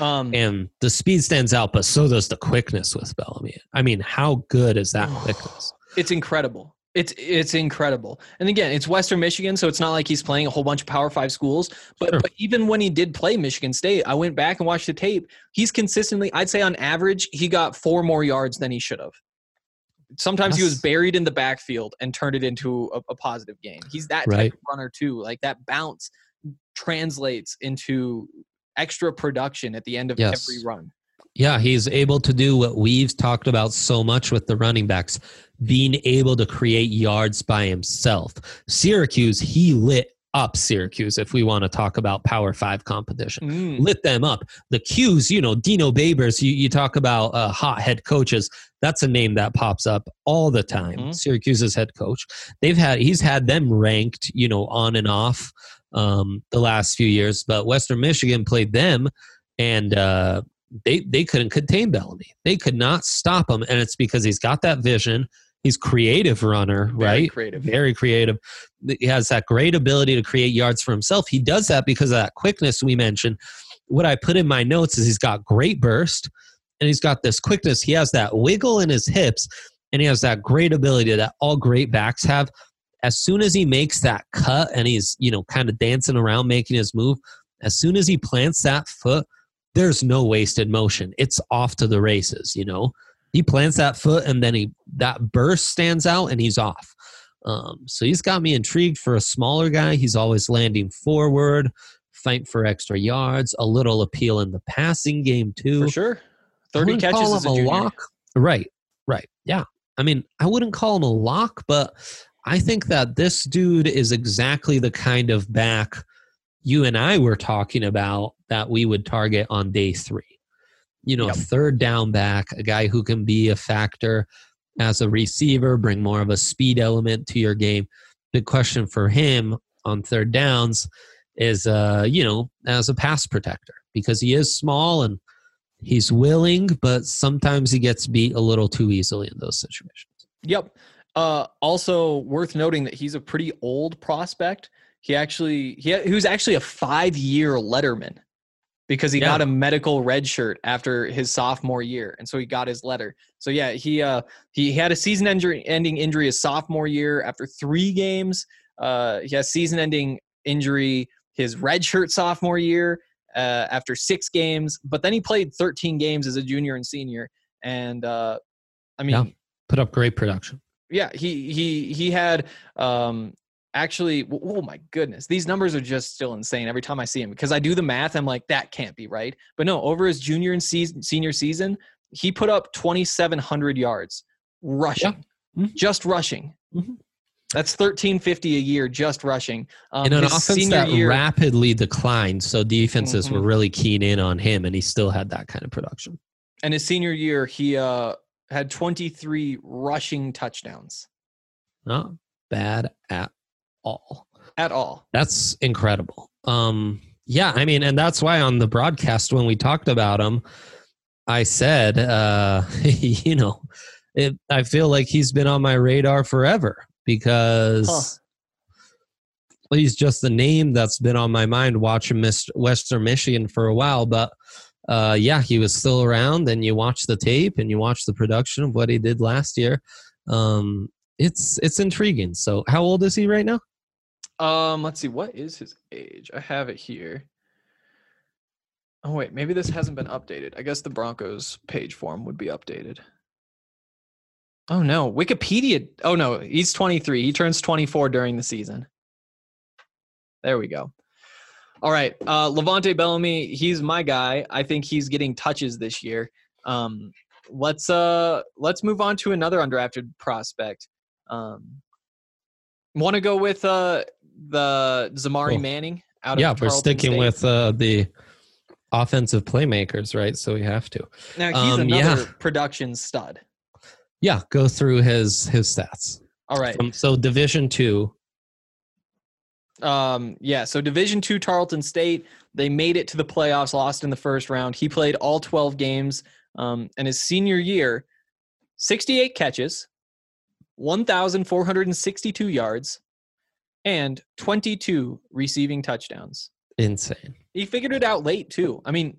Um, and the speed stands out, but so does the quickness with Bellamy. I mean, how good is that quickness? It's incredible. It's it's incredible. And again, it's Western Michigan, so it's not like he's playing a whole bunch of Power Five schools. But, sure. but even when he did play Michigan State, I went back and watched the tape. He's consistently, I'd say on average, he got four more yards than he should have. Sometimes yes. he was buried in the backfield and turned it into a, a positive game. He's that type right. of runner too. Like that bounce translates into extra production at the end of yes. every run. Yeah, he's able to do what we've talked about so much with the running backs, being able to create yards by himself. Syracuse, he lit up Syracuse if we want to talk about Power Five competition. Mm. Lit them up. The Qs, you know, Dino Babers, you, you talk about uh, hot head coaches. That's a name that pops up all the time. Mm-hmm. Syracuse's head coach. They've had he's had them ranked, you know, on and off um, the last few years. But Western Michigan played them, and uh, they they couldn't contain Bellamy. They could not stop him, and it's because he's got that vision. He's creative runner, Very right? Creative. Very creative. He has that great ability to create yards for himself. He does that because of that quickness we mentioned. What I put in my notes is he's got great burst, and he's got this quickness. He has that wiggle in his hips, and he has that great ability that all great backs have. As soon as he makes that cut and he's, you know, kind of dancing around making his move, as soon as he plants that foot, there's no wasted motion. It's off to the races, you know. He plants that foot, and then he that burst stands out, and he's off. Um, so he's got me intrigued for a smaller guy. He's always landing forward, fighting for extra yards, a little appeal in the passing game too. For sure. thirty catches call him as a, a junior. Lock. Right, right, yeah. I mean, I wouldn't call him a lock, but I think that this dude is exactly the kind of back you and I were talking about that we would target on day three. You know, yep. A third down back, a guy who can be a factor as a receiver, bring more of a speed element to your game. The question for him on third downs is, uh, you know, as a pass protector, because he is small and he's willing, but sometimes he gets beat a little too easily in those situations. Yep. Uh, also worth noting that he's a pretty old prospect. He actually, he, he was actually a five-year letterman because he yeah. got a medical red shirt after his sophomore year. And so he got his letter. So yeah, he, uh, he had a season injury, ending injury his sophomore year after three games. Uh, he has season ending injury, his red shirt sophomore year, uh, after six games, but then he played thirteen games as a junior and senior. And, uh, I mean, yeah. put up great production. Yeah. He, he, he had, um, actually, oh my goodness, these numbers are just still insane every time I see him because I do the math. I'm like, that can't be right. But no, over his junior and season, senior season, he put up twenty-seven hundred yards rushing, yeah. mm-hmm. just rushing. Mm-hmm. That's thirteen fifty a year, just rushing. Um, in an offense that year, rapidly declined, so defenses mm-hmm. were really keen in on him, and he still had that kind of production. And his senior year, he uh, had twenty-three rushing touchdowns. Not bad at all. At all. That's incredible. Um, yeah, I mean, and that's why on the broadcast when we talked about him, I said, uh, you know, it, I feel like he's been on my radar forever because huh. he's just the name that's been on my mind watching Western Michigan for a while. But uh, yeah, he was still around, and you watch the tape and you watch the production of what he did last year. Um, it's it's intriguing. So how old is he right now? Um, let's see. What is his age? I have it here. Oh, wait. Maybe this hasn't been updated. I guess the Broncos page for him would be updated. Oh, no. Wikipedia. Oh, no. He's twenty-three. He turns twenty-four during the season. There we go. All right. Uh, Levante Bellamy, he's my guy. I think he's getting touches this year. Um, let's uh, let's move on to another undrafted prospect. Um, want to go with uh, the Zamari cool. Manning out yeah, of Yeah, we're sticking State. with uh, the offensive playmakers, right? So we have to. Now, he's um, another yeah. production stud. Yeah, go through his his stats. All right. Um, so Division Two. Um. Yeah. So Division Two, Tarleton State. They made it to the playoffs, lost in the first round. He played all twelve games. Um. And his senior year, sixty-eight catches, one thousand four hundred and sixty-two yards, and twenty-two receiving touchdowns. Insane. He figured it out late too. I mean,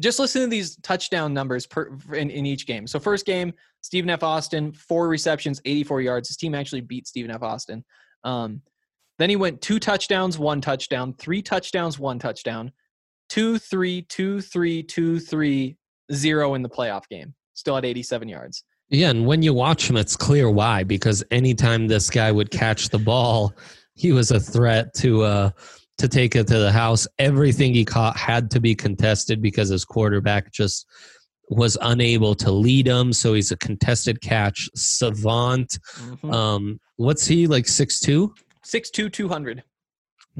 just listen to these touchdown numbers per, in, in each game. So first game, Stephen F. Austin, four receptions, eighty-four yards. His team actually beat Stephen F. Austin. Um, then he went two touchdowns, one touchdown, three touchdowns, one touchdown, two, three, two, three, two, three, zero in the playoff game. Still at eighty-seven yards. Yeah, and when you watch him, it's clear why, because anytime this guy would catch the ball, he was a threat to uh, – to take it to the house. Everything he caught had to be contested because his quarterback just was unable to lead him. So he's a contested catch savant. Mm-hmm. Um, what's he, like six two? six two, two hundred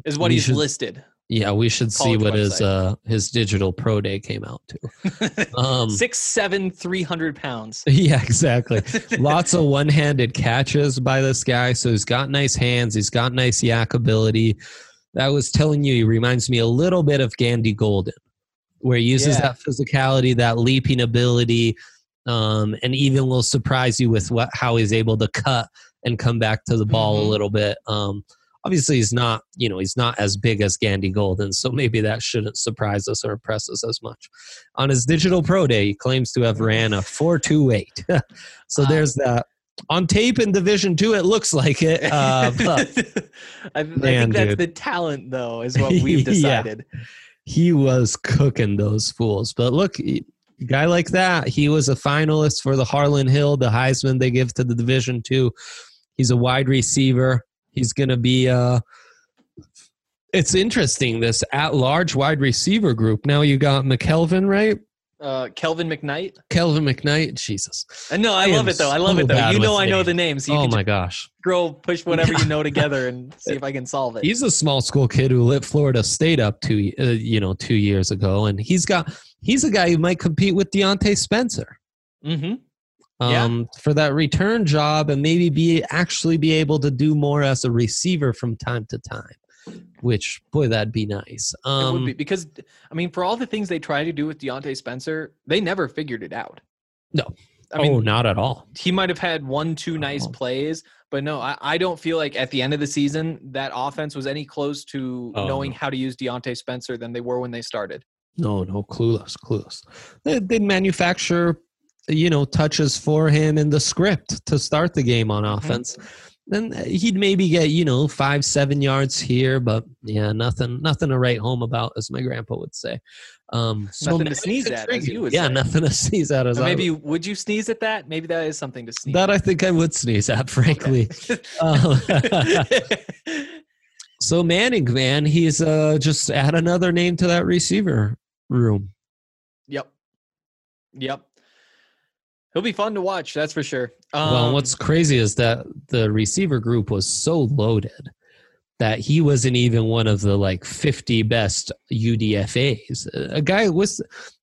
is what we he's should, listed. Yeah, we should see what website. his uh, his digital pro day came out to. Um, six seven, three hundred pounds. Yeah, exactly. Lots of one-handed catches by this guy. So he's got nice hands. He's got nice yak ability. I was telling you, he reminds me a little bit of Gandy Golden, where he uses yeah. that physicality, that leaping ability, Um, and even will surprise you with what, how he's able to cut and come back to the ball mm-hmm. a little bit. Um, obviously he's not, you know, he's not as big as Gandy Golden, so maybe that shouldn't surprise us or impress us as much. On his digital pro day, he claims to have ran a four two eight. So um, there's that. On tape in Division Two, it looks like it. Uh, but, I, man, I think that's dude. the talent, though, is what we've decided. Yeah. He was cooking those fools. But look, a guy like that, he was a finalist for the Harlan Hill, the Heisman they give to the Division Two. He's a wide receiver. He's going to be uh, – it's interesting, this at-large wide receiver group. Now you got McKelvin, right? Uh, Kelvin McKnight. Kelvin McKnight. Jesus. Uh, no, I, I love it though. I love so it though. You know, I know names. the names. So you oh can my gosh. Girl, push whatever you know together and see if I can solve it. He's a small school kid who lit Florida State up two, uh, you know, two years ago, and he's got he's a guy who might compete with Diontae Spencer. Mm-hmm. Um, yeah. For that return job, and maybe be actually be able to do more as a receiver from time to time. Which, boy, that'd be nice. Um, it would be, because, I mean, for all the things they try to do with Diontae Spencer, they never figured it out. No. I oh, mean, not at all. He might have had one, two nice oh. plays, but no, I, I don't feel like at the end of the season that offense was any close to oh, knowing no. how to use Diontae Spencer than they were when they started. No, no, clueless, clueless. They, they manufacture, you know, touches for him in the script to start the game on offense. Mm-hmm. Then he'd maybe get, you know, five, seven yards here, but yeah, nothing, nothing to write home about, as my grandpa would say. Um, so nothing to sneeze at, as you would yeah, say. nothing to sneeze at. As or maybe I would. would you sneeze at that? Maybe that is something to sneeze. That at. I think I would sneeze at, frankly. Okay. um, so Manning, man, he's uh, just add another name to that receiver room. Yep. Yep. He'll be fun to watch, that's for sure. Um, well, what's crazy is that the receiver group was so loaded that he wasn't even one of the, like, fifty best U D F As. A guy with,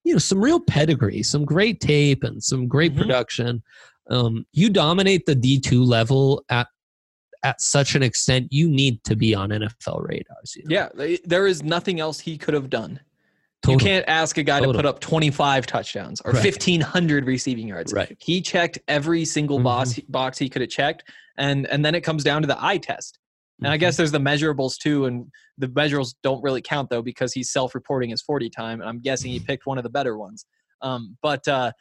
you know, some real pedigree, some great tape and some great mm-hmm. production. Um, you dominate the D two level at at such an extent, you need to be on N F L radars. You know? Yeah, there is nothing else he could have done. Total. You can't ask a guy Total. to put up twenty-five touchdowns or right. fifteen hundred receiving yards. Right. He checked every single mm-hmm. box, box he could have checked, and, and then it comes down to the eye test. And mm-hmm. I guess there's the measurables too, and the measurables don't really count, though, because he's self-reporting his forty time, and I'm guessing he picked one of the better ones. Um, but uh,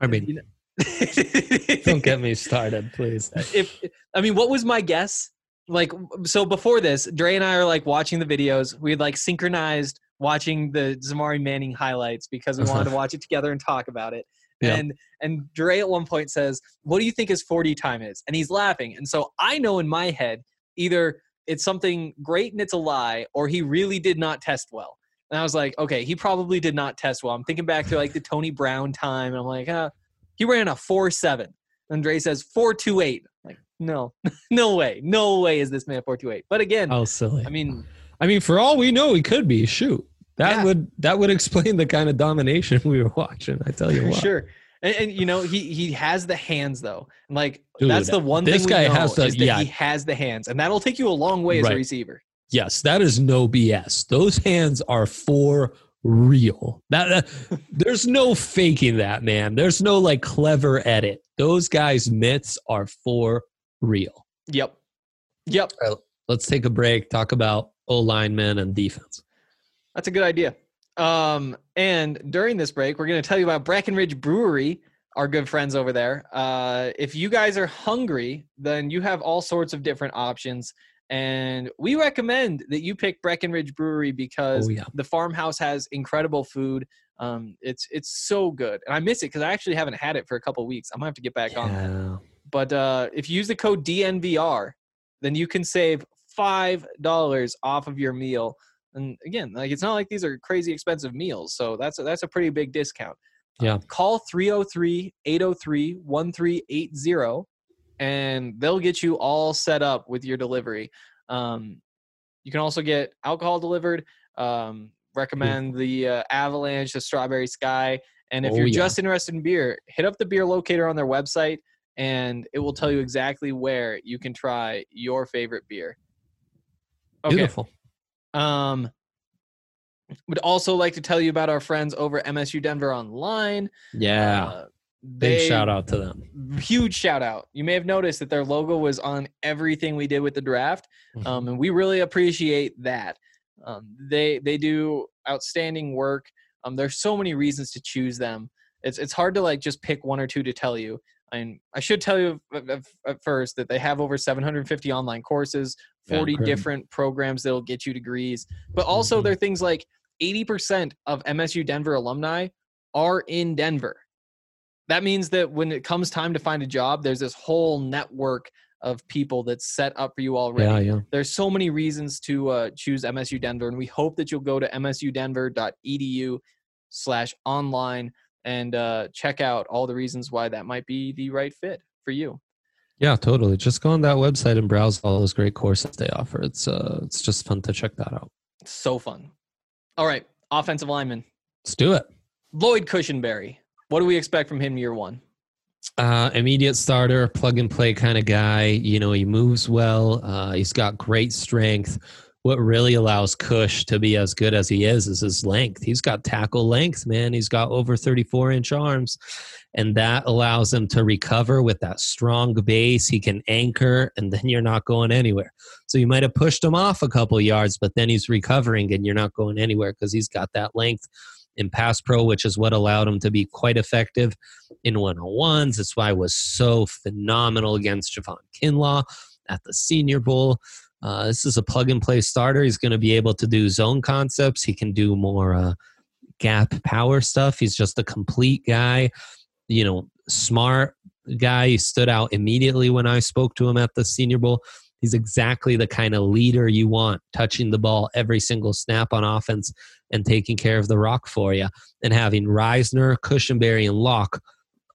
I mean, you know, don't get me started, please. If I mean, what was my guess? Like, so before this, Dre and I are like watching the videos. We had like synchronized watching the Zamari Manning highlights because we wanted to watch it together and talk about it. Yeah. And and Dre at one point says, "What do you think his forty time is?" And he's laughing. And so I know in my head, either it's something great and it's a lie, or he really did not test well. And I was like, okay, he probably did not test well. I'm thinking back to like the Tony Brown time. And I'm like, uh, he ran a four seven. And Dre says four two eight. I'm like, no, no way. No way is this man four two eight. But again, oh, silly. I mean, I mean, for all we know, he could be. Shoot, that yeah. would that would explain the kind of domination we were watching. I tell you what, sure. And, and you know, he he has the hands though. And like Dude, that's the one this thing guy we know has to, is that yeah. he has the hands, and that'll take you a long way as right. a receiver. Yes, that is no B S. Those hands are for real. That uh, there's no faking that, man. There's no like clever edit. Those guys' myths are for real. Yep. Yep. All right, let's take a break. Talk about O-linemen and defense. That's a good idea. Um, and during this break, we're going to tell you about Brackenridge Brewery, our good friends over there. Uh, if you guys are hungry, then you have all sorts of different options. And we recommend that you pick Brackenridge Brewery because oh, yeah. the farmhouse has incredible food. Um, it's it's so good. And I miss it because I actually haven't had it for a couple of weeks. I'm going to have to get back yeah. on that. But uh, if you use the code D N V R, then you can save five dollars off of your meal. And again, like it's not like these are crazy expensive meals. So that's a, that's a pretty big discount. Yeah. Um, call three oh three, eight oh three, one three eight oh and they'll get you all set up with your delivery. Um, you can also get alcohol delivered. Um, recommend yeah. the uh, Avalanche, the Strawberry Sky. And if oh, you're yeah. just interested in beer, hit up the beer locator on their website and it will tell you exactly where you can try your favorite beer. Okay. Beautiful. Um, would also like to tell you about our friends over M S U Denver Online. Yeah. Uh, Big they, shout out to them. Huge shout out. You may have noticed that their logo was on everything we did with the draft. Um, and we really appreciate that. Um, they, they do outstanding work. Um, there's so many reasons to choose them. It's, it's hard to like just pick one or two to tell you. I mean, I should tell you at first that they have over seven hundred fifty online courses, forty yeah, different programs that'll get you degrees, but also mm-hmm. there are things like eighty percent of M S U Denver alumni are in Denver. That means that when it comes time to find a job, there's this whole network of people that's set up for you already. Yeah, yeah. There's so many reasons to uh, choose M S U Denver, and we hope that you'll go to m s u denver dot e d u slash online and uh, check out all the reasons why that might be the right fit for you. Yeah, totally. Just go on that website and browse all those great courses they offer. It's uh, it's just fun to check that out. It's so fun. All right, offensive lineman. Let's do it. Lloyd Cushenberry. What do we expect from him year one? Uh, immediate starter, plug and play kind of guy. You know, he moves well. Uh, he's got great strength. What really allows Cush to be as good as he is is his length. He's got tackle length, man. He's got over thirty-four inch arms, and that allows him to recover with that strong base. He can anchor, and then you're not going anywhere. So you might have pushed him off a couple yards, but then he's recovering, and you're not going anywhere because he's got that length in pass pro, which is what allowed him to be quite effective in one-on-ones. That's why he was so phenomenal against Javon Kinlaw at the Senior Bowl. Uh, this is a plug-and-play starter. He's going to be able to do zone concepts. He can do more uh, gap power stuff. He's just a complete guy, you know, smart guy. He stood out immediately when I spoke to him at the Senior Bowl. He's exactly the kind of leader you want, touching the ball every single snap on offense and taking care of the rock for you. And having Reisner, Cushenberry, and Locke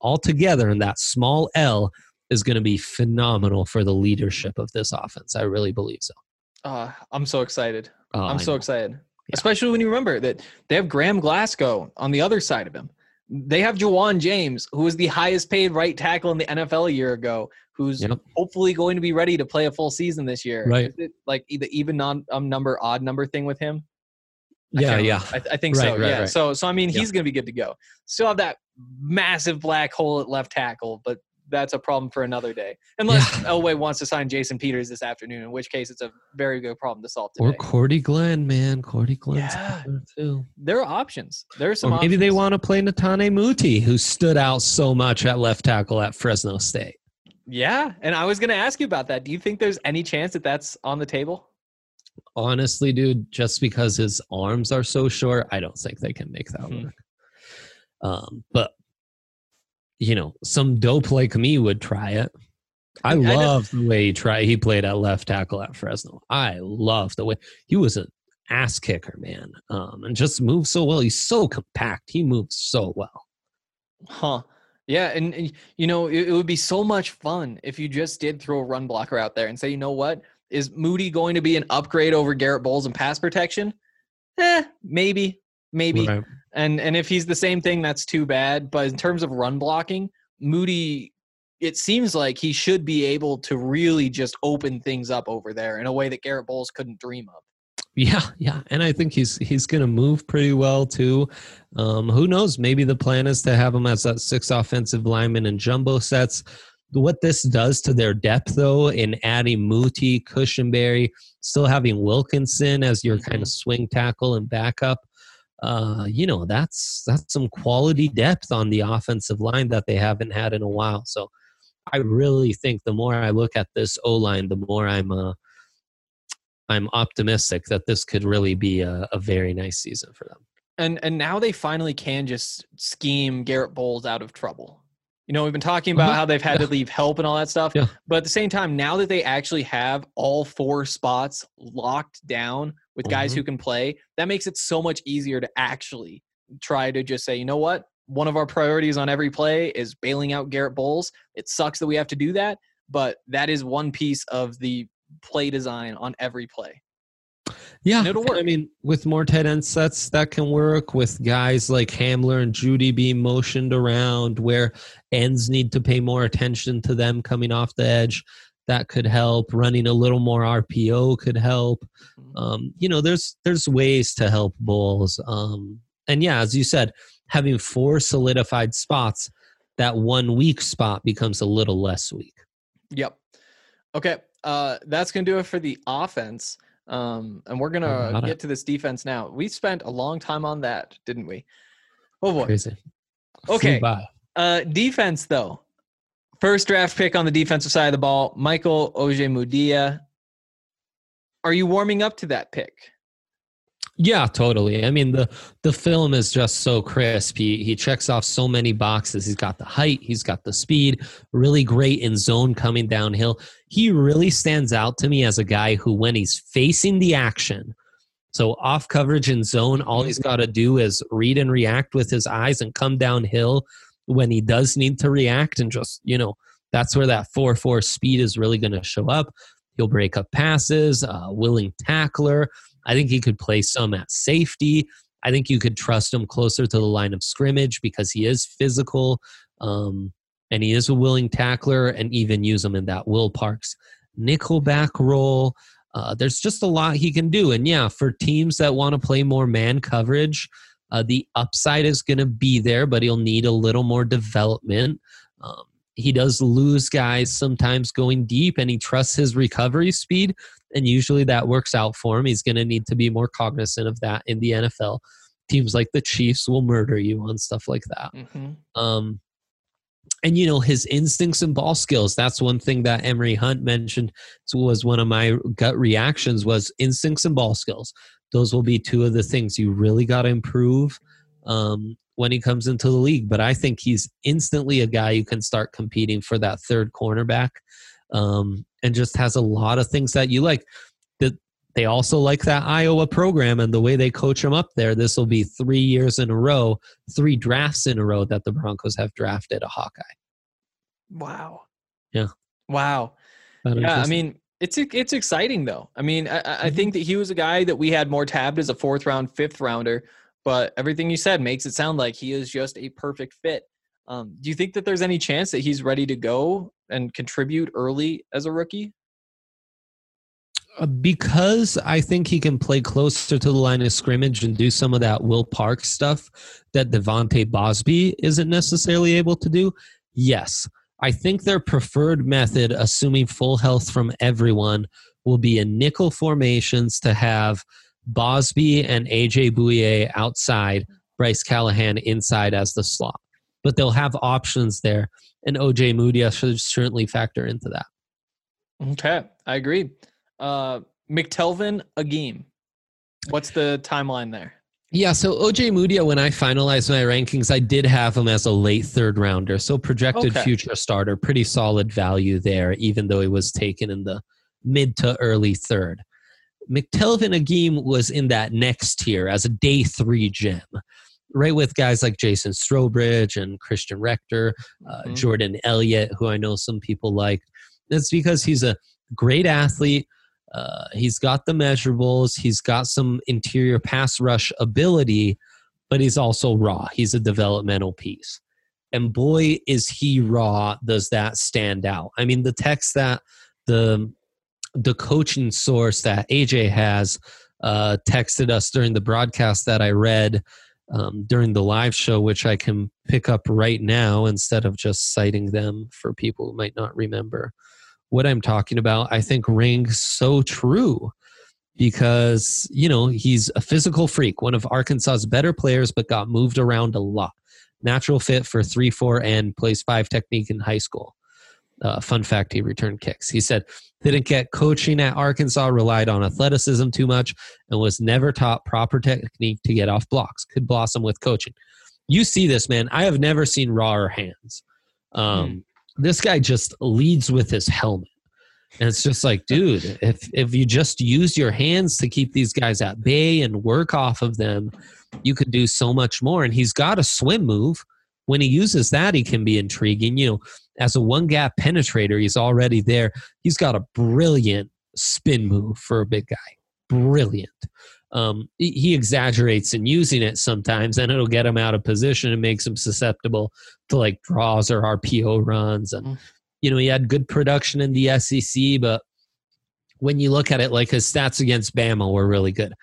all together in that small L is going to be phenomenal for the leadership of this offense. I really believe so. Uh, I'm so excited. Uh, I'm so excited. Yeah. Especially when you remember that they have Graham Glasgow on the other side of him. They have Juwan James, who was the highest paid right tackle in the N F L a year ago, who's yep. hopefully going to be ready to play a full season this year. Right. Is it like the even non, um, number, odd number thing with him? Yeah, yeah. I, I think right, so, right, yeah. Right. So, so I mean, he's yep. going to be good to go. Still have that massive black hole at left tackle, but that's a problem for another day. Unless yeah. Elway wants to sign Jason Peters this afternoon, in which case it's a very good problem to solve today. Or Cordy Glenn, man. Cordy Glenn's yeah. there too. There are options. There are some or maybe options. They want to play Netane Muti, who stood out so much at left tackle at Fresno State. Yeah, and I was going to ask you about that. Do you think there's any chance that that's on the table? Honestly, dude, just because his arms are so short, I don't think they can make that mm-hmm. work. Um, but, you know, some dope like me would try it. I, I love the way he, tried, he played at left tackle at Fresno. I love the way he was an ass kicker, man, um, and just moved so well. He's so compact. He moves so well. Huh. Yeah, and, and you know, it, it would be so much fun if you just did throw a run blocker out there and say, you know what? Is Moody going to be an upgrade over Garrett Bowles in pass protection? Eh, maybe, maybe. Right. And and if he's the same thing, that's too bad. But in terms of run blocking, Moody, it seems like he should be able to really just open things up over there in a way that Garrett Bowles couldn't dream of. Yeah, yeah, and I think he's he's going to move pretty well, too. Um, who knows? Maybe the plan is to have him as that six offensive lineman in jumbo sets. What this does to their depth, though, in adding Muti, Cushenberry, still having Wilkinson as your kind of swing tackle and backup, uh, you know, that's that's some quality depth on the offensive line that they haven't had in a while. So I really think the more I look at this O-line, the more I'm uh, – I'm optimistic that this could really be a, a very nice season for them. And and now they finally can just scheme Garrett Bowles out of trouble. You know, we've been talking about uh-huh. how they've had yeah. to leave help and all that stuff. Yeah. But at the same time, now that they actually have all four spots locked down with guys mm-hmm. who can play, that makes it so much easier to actually try to just say, you know what? One of our priorities on every play is bailing out Garrett Bowles. It sucks that we have to do that, but that is one piece of the play design on every play. Yeah, and it'll work. I mean, with more tight end sets, that can work. With guys like Hamler and Jeudy being motioned around, where ends need to pay more attention to them coming off the edge, that could help. Running a little more R P O could help. Um, you know, there's there's ways to help Bowles. Um, and yeah, as you said, having four solidified spots that one week spot becomes a little less weak. Yep. Okay. Uh, that's going to do it for the offense. Um, and we're going to get to this defense now. We spent a long time on that, didn't we? Oh, boy. Crazy. Okay. Uh, defense, though. First draft pick on the defensive side of the ball, Michael Ojemudia. Are you warming up to that pick? Yeah, totally. I mean, the the film is just so crisp. He he checks off so many boxes. He's got the height. He's got the speed. Really great in zone coming downhill. He really stands out to me as a guy who, when he's facing the action, so off coverage and zone, all he's got to do is read and react with his eyes and come downhill when he does need to react. And just, you know, that's where that four four speed is really going to show up. He'll break up passes, uh, willing tackler. I think he could play some at safety. I think you could trust him closer to the line of scrimmage because he is physical, um, and he is a willing tackler, and even use him in that Will Parks nickelback role. Uh, there's just a lot he can do. And, yeah, for teams that want to play more man coverage, uh, the upside is going to be there, but he'll need a little more development. Um, he does lose guys sometimes going deep, and he trusts his recovery speed. And usually that works out for him. He's going to need to be more cognizant of that in the N F L. Teams like the Chiefs will murder you on stuff like that. Mm-hmm. Um, and, you know, his instincts and ball skills, that's one thing that Emory Hunt mentioned was one of my gut reactions was instincts and ball skills. Those will be two of the things you really got to improve um, when he comes into the league. But I think he's instantly a guy who can start competing for that third cornerback. Um, and just has a lot of things that you like. That they also like that Iowa program and the way they coach him up there. This will be three years in a row, three drafts in a row that the Broncos have drafted a Hawkeye. Wow. Yeah. Wow. Yeah, I mean, it's it's exciting though. I mean, I, I mm-hmm. think that he was a guy that we had more tabbed as a fourth round, fifth rounder, but everything you said makes it sound like he is just a perfect fit. Um, do you think that there's any chance that he's ready to go and contribute early as a rookie? Because I think he can play closer to the line of scrimmage and do some of that Will Park stuff that Devontae Bosby isn't necessarily able to do. Yes. I think their preferred method, assuming full health from everyone, will be in nickel formations to have Bosby and A J Bouye outside, Bryce Callahan inside as the slot. But they'll have options there, and Ojemudia should certainly factor into that. Okay, I agree. Uh, McTelvin Agim, what's the timeline there? Yeah, so Ojemudia, when I finalized my rankings, I did have him as a late third rounder, so projected okay. future starter, pretty solid value there, even though he was taken in the mid to early third. McTelvin Agim was in that next tier as a day three gem. Right with guys like Jason Strobridge and Christian Rector, uh, mm-hmm. Jordan Elliott, who I know some people like. That's because he's a great athlete. Uh, he's got the measurables. He's got some interior pass rush ability, but he's also raw. He's a developmental piece. And boy, is he raw. Does that stand out? I mean, the text that the, the coaching source that A J has uh, texted us during the broadcast that I read Um, during the live show, which I can pick up right now instead of just citing them for people who might not remember what I'm talking about, I think rings so true because, you know, he's a physical freak, one of Arkansas's better players, but got moved around a lot. Natural fit for three four and plays five technique in high school. Uh, fun fact, he returned kicks. He said, didn't get coaching at Arkansas, relied on athleticism too much, and was never taught proper technique to get off blocks. Could blossom with coaching. You see this, man. I have never seen rawer hands. Um, mm. This guy just leads with his helmet. And it's just like, dude, if, if you just use your hands to keep these guys at bay and work off of them, you could do so much more. And he's got a swim move. When he uses that, he can be intriguing. You know, as a one-gap penetrator, he's already there. He's got a brilliant spin move for a big guy. Brilliant. Um, he exaggerates in using it sometimes, and it'll get him out of position and makes him susceptible to, like, draws or R P O runs. And, you know, he had good production in the S E C, but when you look at it, like, his stats against Bama were really good.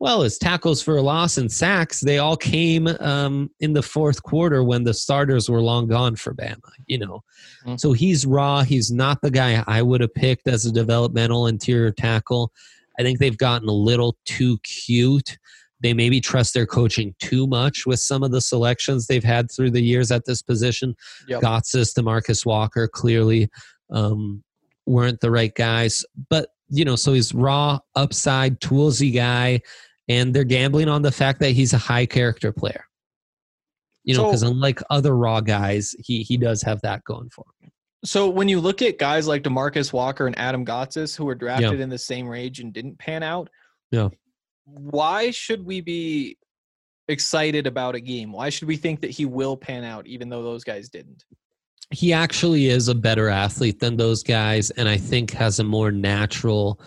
Well, his tackles for loss and sacks, they all came um, in the fourth quarter when the starters were long gone for Bama, you know. Mm-hmm. So he's raw. He's not the guy I would have picked as a developmental interior tackle. I think they've gotten a little too cute. They maybe trust their coaching too much with some of the selections they've had through the years at this position. Yep. Gotsis, DeMarcus Walker clearly um, weren't the right guys. But, you know, so he's raw, upside, toolsy guy. And they're gambling on the fact that he's a high character player. You know, because so, unlike other raw guys, he he does have that going for him. So when you look at guys like DeMarcus Walker and Adam Gotsis, who were drafted yeah. in the same range and didn't pan out, yeah. why should we be excited about a game? Why should we think that he will pan out even though those guys didn't? He actually is a better athlete than those guys, and I think has a more natural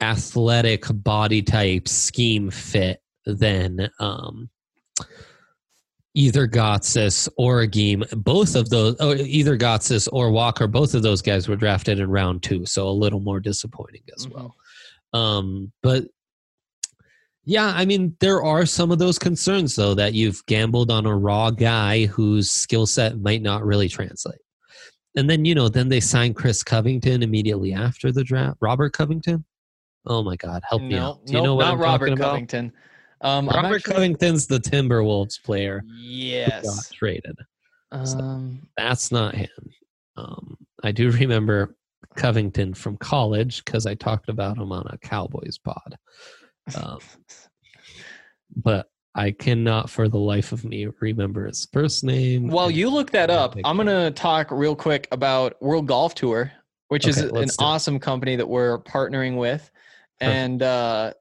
athletic body type scheme fit than um, either Gotsis or Agim. Both of those, or either Gotsis or Walker, both of those guys were drafted in round two, so a little more disappointing as mm-hmm. well. Um, but yeah, I mean, there are some of those concerns though that you've gambled on a raw guy whose skill set might not really translate. And then, you know, then they signed Chris Covington immediately after the draft. Robert Covington. Oh my God, help no, me out. Do you nope, know what not I'm Robert talking Covington. About? Um, Robert actually, Covington's the Timberwolves player. Yes. Who got traded. So um, that's not him. Um, I do remember Covington from college because I talked about him on a Cowboys pod. Um, but I cannot for the life of me remember his first name. While you look that up, I'm going to talk real quick about World Golf Tour, which okay, is an awesome company that we're partnering with. And uh,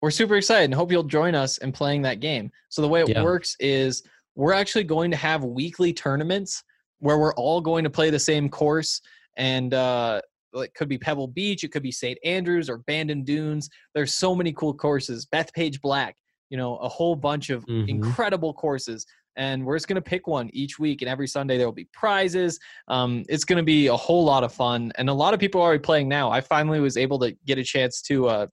we're super excited and hope you'll join us in playing that game. So the way it yeah. works is we're actually going to have weekly tournaments where we're all going to play the same course. And uh, it could be Pebble Beach. It could be Saint Andrews or Bandon Dunes. There's so many cool courses. Bethpage Black, you know, a whole bunch of mm-hmm. incredible courses. And we're just going to pick one each week. And every Sunday there will be prizes. Um, it's going to be a whole lot of fun. And a lot of people are already playing now. I finally was able to get a chance to uh,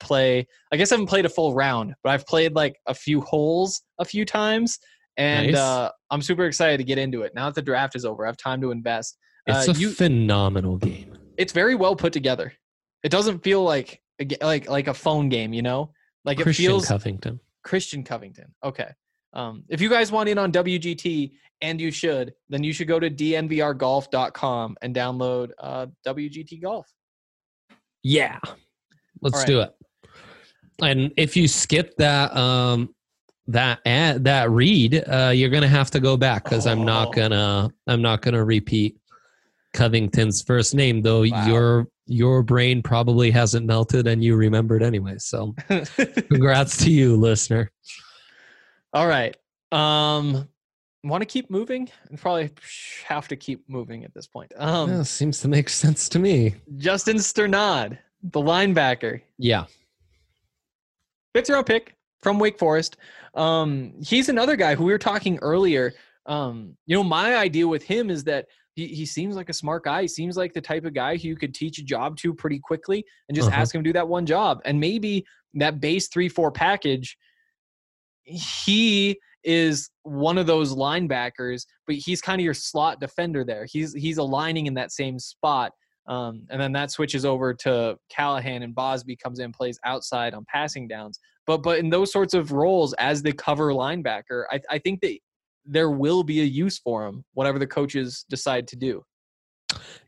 play. I guess I haven't played a full round, but I've played like a few holes a few times. And nice. uh, I'm super excited to get into it. Now that the draft is over, I have time to invest. It's uh, a you, phenomenal game. It's very well put together. It doesn't feel like like like a phone game, you know? Like Christian it feels Covington. Christian Covington. Okay. Um, if you guys want in on W G T, and you should, then you should go to D N V R golf dot com and download uh, W G T Golf. Yeah. Let's right. do it. And if you skip that um, that ad, that read, uh, you're going to have to go back because oh. I'm not going to I'm not going to repeat Covington's first name, though wow. your your brain probably hasn't melted and you remembered anyway. So congrats to you, listener. All right. Um, want to keep moving? Probably have to keep moving at this point. Um, yeah, seems to make sense to me. Justin Sternad, the linebacker. Yeah. Fifth round pick from Wake Forest. Um, he's another guy who we were talking earlier. Um, you know, my idea with him is that he, he seems like a smart guy. He seems like the type of guy who you could teach a job to pretty quickly and just uh-huh. ask him to do that one job. And maybe that base three four package – he is one of those linebackers, but he's kind of your slot defender there. He's he's aligning in that same spot. Um, and then that switches over to Callahan, and Bosby comes in and plays outside on passing downs. But but in those sorts of roles as the cover linebacker, I, I think that there will be a use for him, whatever the coaches decide to do.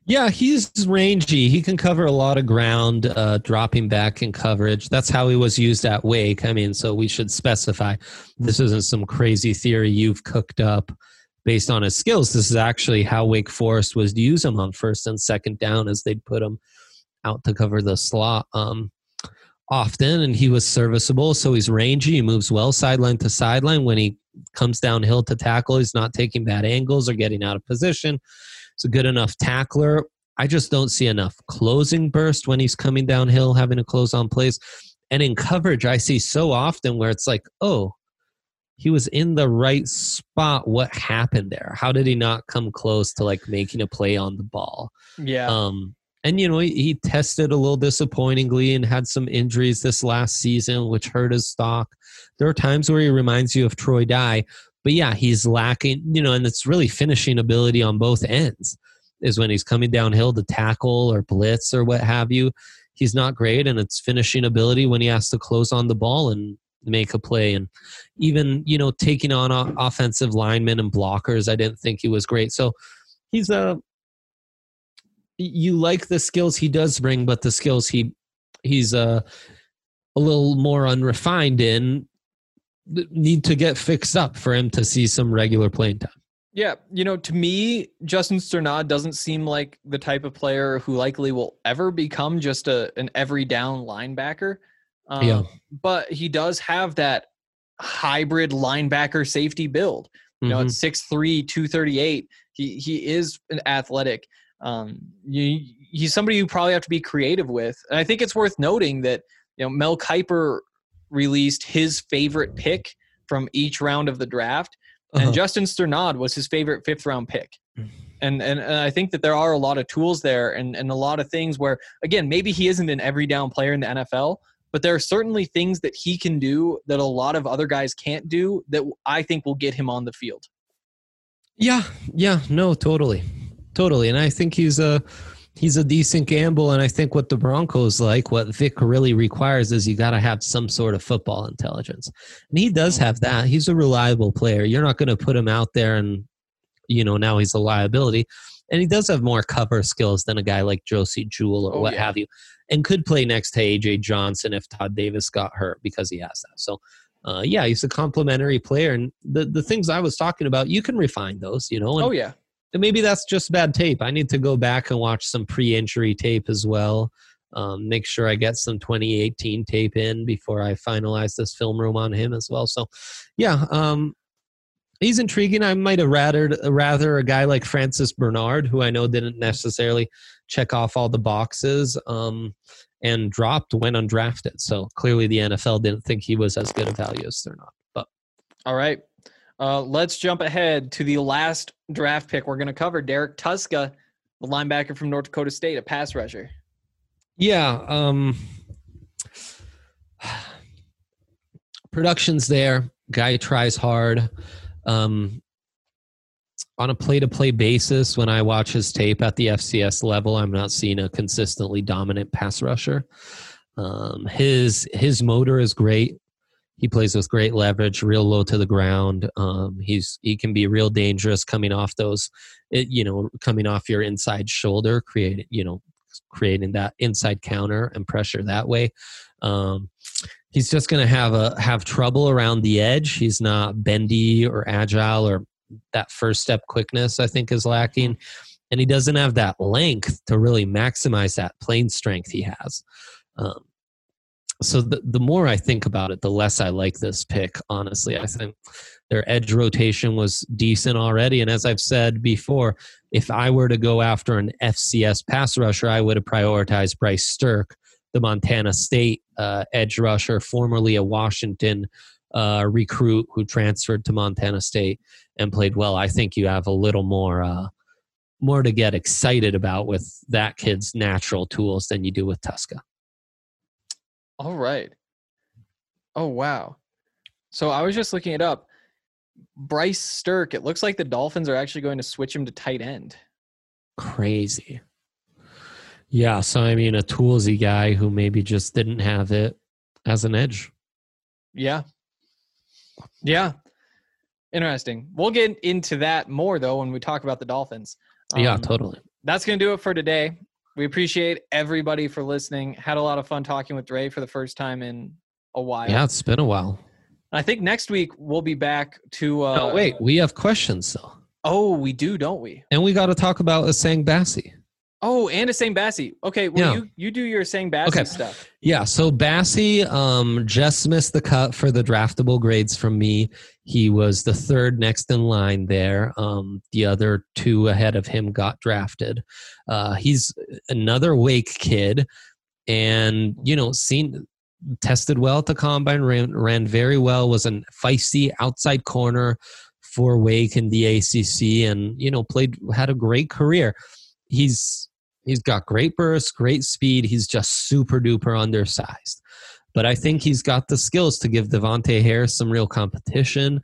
Yeah, he's rangy. He can cover a lot of ground, uh, dropping back in coverage. That's how he was used at Wake. I mean, so we should specify this isn't some crazy theory you've cooked up based on his skills. This is actually how Wake Forest was to use him on first and second down, as they'd put him out to cover the slot um, often, and he was serviceable. So he's rangy. He moves well sideline to sideline. When he comes downhill to tackle, he's not taking bad angles or getting out of position. It's a good enough tackler. I just don't see enough closing burst when he's coming downhill, having to close on plays. And in coverage, I see so often where it's like, oh, he was in the right spot. What happened there? How did he not come close to like making a play on the ball? Yeah. Um, And, you know, he, he tested a little disappointingly and had some injuries this last season, which hurt his stock. There are times where he reminds you of Troy Dye. But, yeah, he's lacking, you know, and it's really finishing ability on both ends is when he's coming downhill to tackle or blitz or what have you. He's not great, and it's finishing ability when he has to close on the ball and make a play. And even, you know, taking on offensive linemen and blockers, I didn't think he was great. So he's a... You like the skills he does bring, but the skills he he's uh, a little more unrefined in need to get fixed up for him to see some regular playing time. Yeah, you know, to me, Justin Strnad doesn't seem like the type of player who likely will ever become just a an every down linebacker. Um, yeah. But he does have that hybrid linebacker safety build. You know, mm-hmm. It's six three, two thirty-eight. He he is an athletic. Um, you, he's somebody you probably have to be creative with. And I think it's worth noting that, you know, Mel Kiper released his favorite pick from each round of the draft, and uh-huh. Justin Strnad was his favorite fifth round pick. And, and and I think that there are a lot of tools there and, and a lot of things where, again, maybe he isn't an every down player in the N F L, but there are certainly things that he can do that a lot of other guys can't do that I think will get him on the field. Yeah. Yeah, no, totally. Totally. And I think he's a, he's a decent gamble. And I think what the Broncos like, what Vic really requires is you got to have some sort of football intelligence. And he does have that. He's a reliable player. You're not going to put him out there and, you know, now he's a liability. And he does have more cover skills than a guy like Josie Jewell or oh, what yeah. have you, and could play next to A J Johnson if Todd Davis got hurt, because he has that. So uh, yeah, he's a complimentary player. And the, the things I was talking about, you can refine those, you know, and, oh yeah. maybe that's just bad tape. I need to go back and watch some pre-injury tape as well. Um, make sure I get some twenty eighteen tape in before I finalize this film room on him as well. So, yeah, um, he's intriguing. I might have rather, rather a guy like Francis Bernard, who I know didn't necessarily check off all the boxes um, and dropped when undrafted. So, clearly the N F L didn't think he was as good a value as they're not. But all right. Uh, let's jump ahead to the last draft pick we're going to cover. Derek Tuszka, the linebacker from North Dakota State, a pass rusher. Yeah. Um, production's there. Guy tries hard. Um, on a play-to-play basis, when I watch his tape at the F C S level, I'm not seeing a consistently dominant pass rusher. Um, his his motor is great. He plays with great leverage, real low to the ground. Um, he's he can be real dangerous coming off those, it, you know, coming off your inside shoulder, creating you know, creating that inside counter and pressure that way. Um, he's just going to have a have trouble around the edge. He's not bendy or agile, or that first step quickness I think is lacking, and he doesn't have that length to really maximize that plane strength he has. Um, So the, the more I think about it, the less I like this pick, honestly. I think their edge rotation was decent already. And as I've said before, if I were to go after an F C S pass rusher, I would have prioritized Bryce Sturck, the Montana State uh, edge rusher, formerly a Washington uh, recruit who transferred to Montana State and played well. I think you have a little more... Uh, more to get excited about with that kid's natural tools than you do with Tuszka. All right. Oh, wow. So I was just looking it up. Bryce Sturck, it looks like the Dolphins are actually going to switch him to tight end. Crazy. Yeah, so I mean, a toolsy guy who maybe just didn't have it as an edge. Yeah. Yeah. Interesting. We'll get into that more, though, when we talk about the Dolphins. Um, yeah, totally. That's going to do it for today. We appreciate everybody for listening. Had a lot of fun talking with Dre for the first time in a while. Yeah, it's been a while. I think next week we'll be back to... Uh, no, wait. We have questions, though. Oh, we do, don't we? And we got to talk about Asang Bassey. Oh, and Asang Bassey. Okay, well, yeah. you, you do your Asang Bassey okay. stuff. Yeah, so Bassey um, just missed the cut for the draftable grades from me. He was the third next in line there. Um, the other two ahead of him got drafted. Uh, he's another Wake kid, and you know, seen tested well at the combine, ran, ran very well. Was a feisty outside corner for Wake in the A C C, and you know, played had a great career. He's He's got great burst, great speed. He's just super duper undersized. But I think he's got the skills to give Devontae Harris some real competition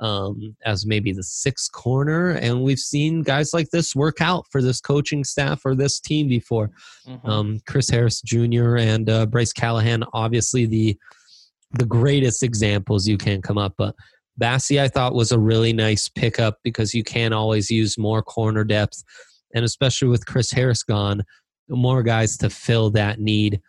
um, as maybe the sixth corner. And we've seen guys like this work out for this coaching staff or this team before. Mm-hmm. Um, Chris Harris Junior and uh, Bryce Callahan, obviously the the greatest examples you can come up. But Bassey, I thought, was a really nice pickup because you can always use more corner depth. And especially with Chris Harris gone, more guys to fill that need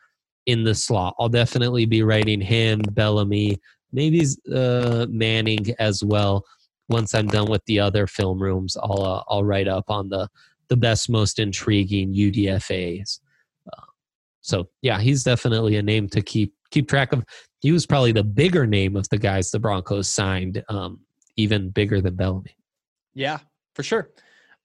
in the slot. I'll definitely be writing him, Bellamy, maybe uh, Manning as well. Once I'm done with the other film rooms, I'll uh, I'll write up on the the best, most intriguing U D F As. Uh, so yeah, he's definitely a name to keep keep track of. He was probably the bigger name of the guys the Broncos signed, um, even bigger than Bellamy. Yeah, for sure.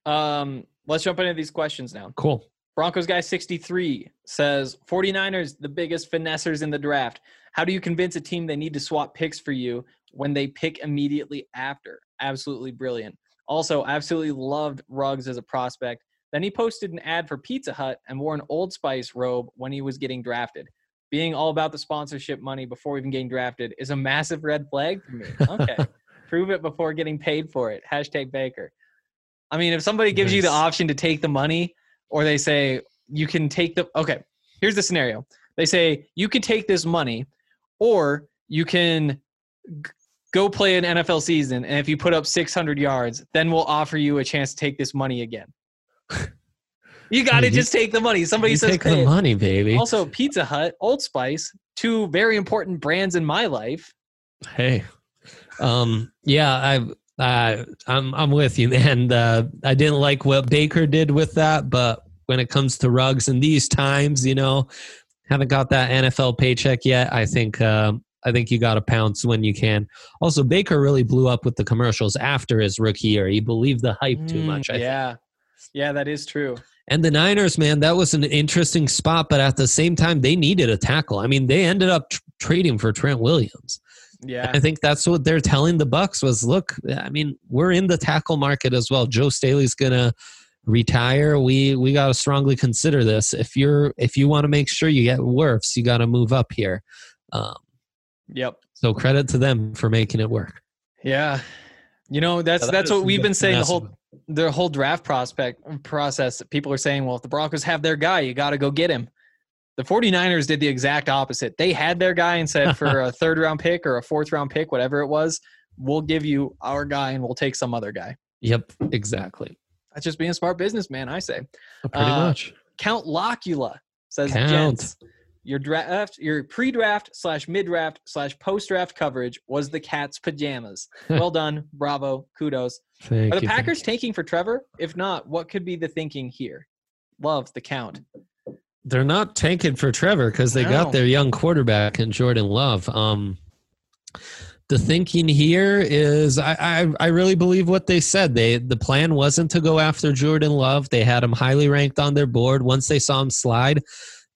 Um, let's jump into these questions now. Cool. Broncos guy sixty-three says, forty-niners, the biggest finessers in the draft. How do you convince a team they need to swap picks for you when they pick immediately after? Absolutely brilliant. Also, absolutely loved Ruggs as a prospect. Then he posted an ad for Pizza Hut and wore an Old Spice robe when he was getting drafted. Being all about the sponsorship money before even getting drafted is a massive red flag for me. Okay. Prove it before getting paid for it. Hashtag Baker. I mean, if somebody gives nice. you the option to take the money, or they say, you can take the, okay, here's the scenario. They say, you can take this money, or you can g- go play an N F L season, and if you put up six hundred yards, then we'll offer you a chance to take this money again. You got to just take the money. Somebody says, take the money, baby. Also, Pizza Hut, Old Spice, two very important brands in my life. Hey. Um, yeah, I've, Uh, I'm I'm with you, man. Uh, I didn't like what Baker did with that, but when it comes to Ruggs in these times, you know, haven't got that N F L paycheck yet. I think um, I think you got to pounce when you can. Also, Baker really blew up with the commercials after his rookie year. He believed the hype too much. I yeah, think. yeah, that is true. And the Niners, man, that was an interesting spot, but at the same time, they needed a tackle. I mean, they ended up tr- trading for Trent Williams. Yeah, I think that's what they're telling the Bucs was, look, I mean, we're in the tackle market as well. Joe Staley's going to retire. We we got to strongly consider this. If you're if you want to make sure you get Wirfs, you got to move up here. Um, yep. So credit to them for making it work. Yeah. You know, that's so that that's what we've been saying the whole the whole draft prospect process. People are saying, well, if the Broncos have their guy, you got to go get him. The forty-niners did the exact opposite. They had their guy and said for a third round pick or a fourth round pick, whatever it was, we'll give you our guy and we'll take some other guy. Yep, exactly. That's just being a smart businessman, I say. Oh, pretty uh, much. Count Locula says, Count. Gents, your draft, your pre-draft slash mid-draft slash post-draft coverage was the cat's pajamas. Well done. Bravo. Kudos. Thank Are the you, Packers tanking for Trevor? If not, what could be the thinking here? Love the Count. They're not tanking for Trevor because they no. got their young quarterback in Jordan Love. Um, the thinking here is I, I I really believe what they said. They the plan wasn't to go after Jordan Love. They had him highly ranked on their board. Once they saw him slide,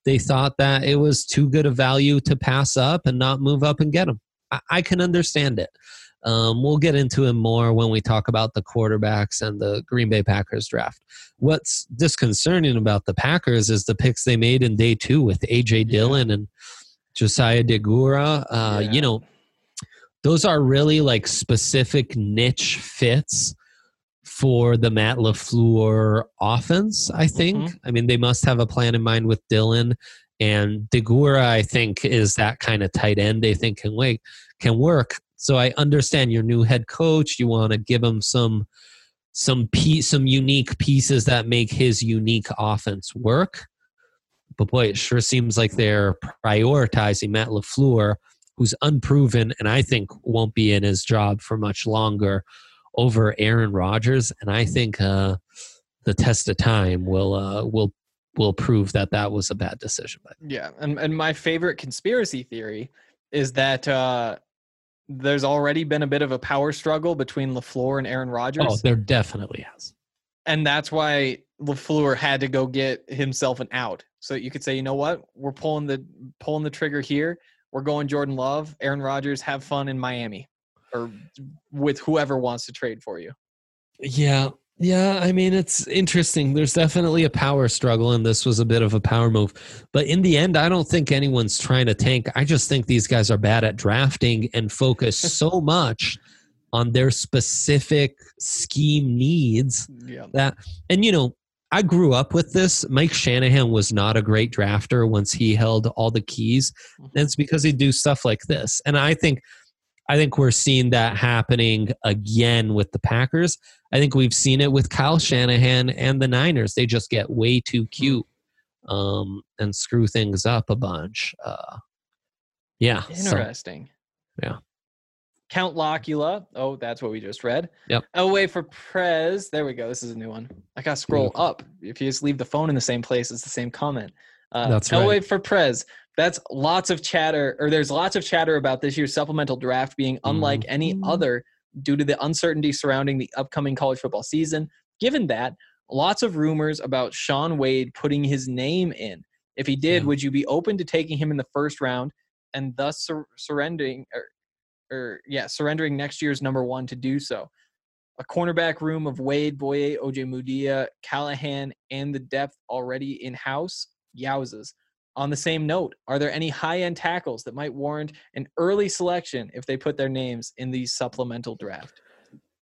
they thought that it was too good a value to pass up and not move up and get him. I, I can understand it. Um, we'll get into him more when we talk about the quarterbacks and the Green Bay Packers draft. What's disconcerting about the Packers is the picks they made in day two with A J. Yeah. Dillon and Josiah DeGuara. Uh, yeah. You know, those are really like specific niche fits for the Matt LaFleur offense, I think. Mm-hmm. I mean, they must have a plan in mind with Dillon. And DeGuara, I think, is that kind of tight end they think can, wait, can work. So I understand your new head coach. You want to give him some some piece, some unique pieces that make his unique offense work. But boy, it sure seems like they're prioritizing Matt LaFleur, who's unproven and I think won't be in his job for much longer, over Aaron Rodgers. And I think uh, the test of time will uh, will will prove that that was a bad decision. Yeah, and and my favorite conspiracy theory is that. Uh... There's already been a bit of a power struggle between LaFleur and Aaron Rodgers. Oh, there definitely has. And that's why LaFleur had to go get himself an out. So you could say, you know what? We're pulling the pulling the trigger here. We're going Jordan Love, Aaron Rodgers, have fun in Miami or with whoever wants to trade for you. Yeah. Yeah, I mean, it's interesting. There's definitely a power struggle, and this was a bit of a power move. But in the end, I don't think anyone's trying to tank. I just think these guys are bad at drafting and focus so much on their specific scheme needs. Yeah. That, and, you know, I grew up with this. Mike Shanahan was not a great drafter once he held all the keys. And it's because he'd do stuff like this. And I think... I think we're seeing that happening again with the Packers. I think we've seen it with Kyle Shanahan and the Niners. They just get way too cute um, and screw things up a bunch. Uh, yeah. Interesting. So, yeah. Count Locula. Oh, that's what we just read. Yep. Away for Prez. There we go. This is a new one. I got to scroll mm. up. If you just leave the phone in the same place, it's the same comment. Uh, that's right. Away for Prez. That's lots of chatter, or there's lots of chatter about this year's supplemental draft being unlike mm-hmm. any other due to the uncertainty surrounding the upcoming college football season. Given that, lots of rumors about Sean Wade putting his name in. If he did, yeah. would you be open to taking him in the first round and thus sur- surrendering, or, or yeah, surrendering next year's number one to do so? A cornerback room of Wade, Boye, Ojemudia, Callahan, and the depth already in-house? Yowzas. On the same note, are there any high-end tackles that might warrant an early selection if they put their names in the supplemental draft?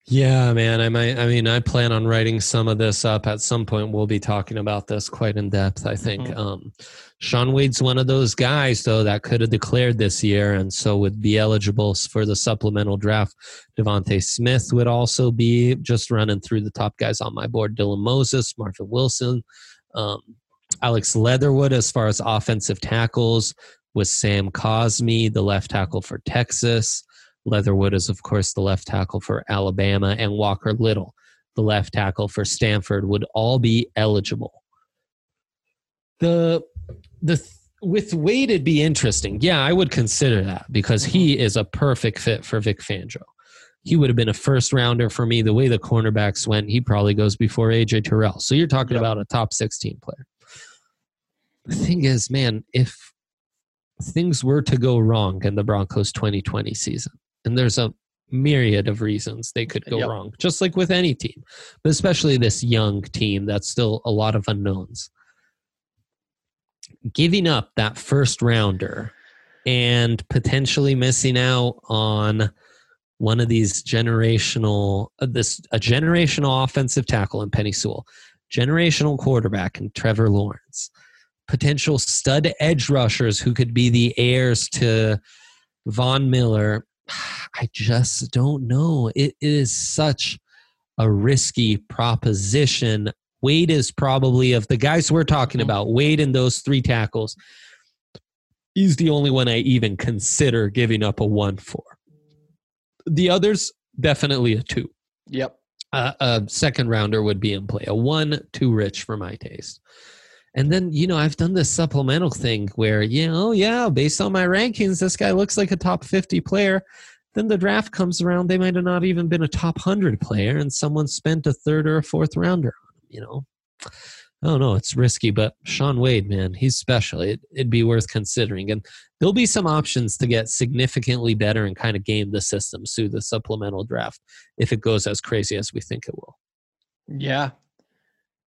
Yeah, man. I might, I mean, I plan on writing some of this up. At some point, we'll be talking about this quite in depth, I think. Mm-hmm. Um, Sean Wade's one of those guys, though, that could have declared this year and so would be eligible for the supplemental draft. Devontae Smith would also be just running through the top guys on my board. Dylan Moses, Marvin Wilson, um, Alex Leatherwood, as far as offensive tackles, was Sam Cosmi, the left tackle for Texas. Leatherwood is, of course, the left tackle for Alabama, and Walker Little, the left tackle for Stanford, would all be eligible. The the with Wade, it'd be interesting. Yeah, I would consider that because he is a perfect fit for Vic Fangio. He would have been a first-rounder for me. The way the cornerbacks went, he probably goes before A J Terrell. So you're talking yep. about a top sixteen player. The thing is, man, if things were to go wrong in the Broncos twenty twenty season, and there's a myriad of reasons they could go yep. wrong, just like with any team, but especially this young team, that's still a lot of unknowns. Giving up that first rounder and potentially missing out on one of these generational, uh, this a generational offensive tackle in Penei Sewell, generational quarterback in Trevor Lawrence, potential stud edge rushers who could be the heirs to Von Miller. I just don't know. It is such a risky proposition. Wade is probably, of the guys we're talking about, Wade and those three tackles, he's the only one I even consider giving up a one for. The others, definitely a two. Yep. Uh, a second rounder would be in play. A one, too rich for my taste. And then, you know, I've done this supplemental thing where, you know, yeah, based on my rankings, this guy looks like a top fifty player. Then the draft comes around, they might have not even been a top one hundred player, and someone spent a third or a fourth rounder on him, you know. I don't know, it's risky, but Sean Wade, man, he's special. It, it'd be worth considering. And there'll be some options to get significantly better and kind of game the system through the supplemental draft if it goes as crazy as we think it will. Yeah.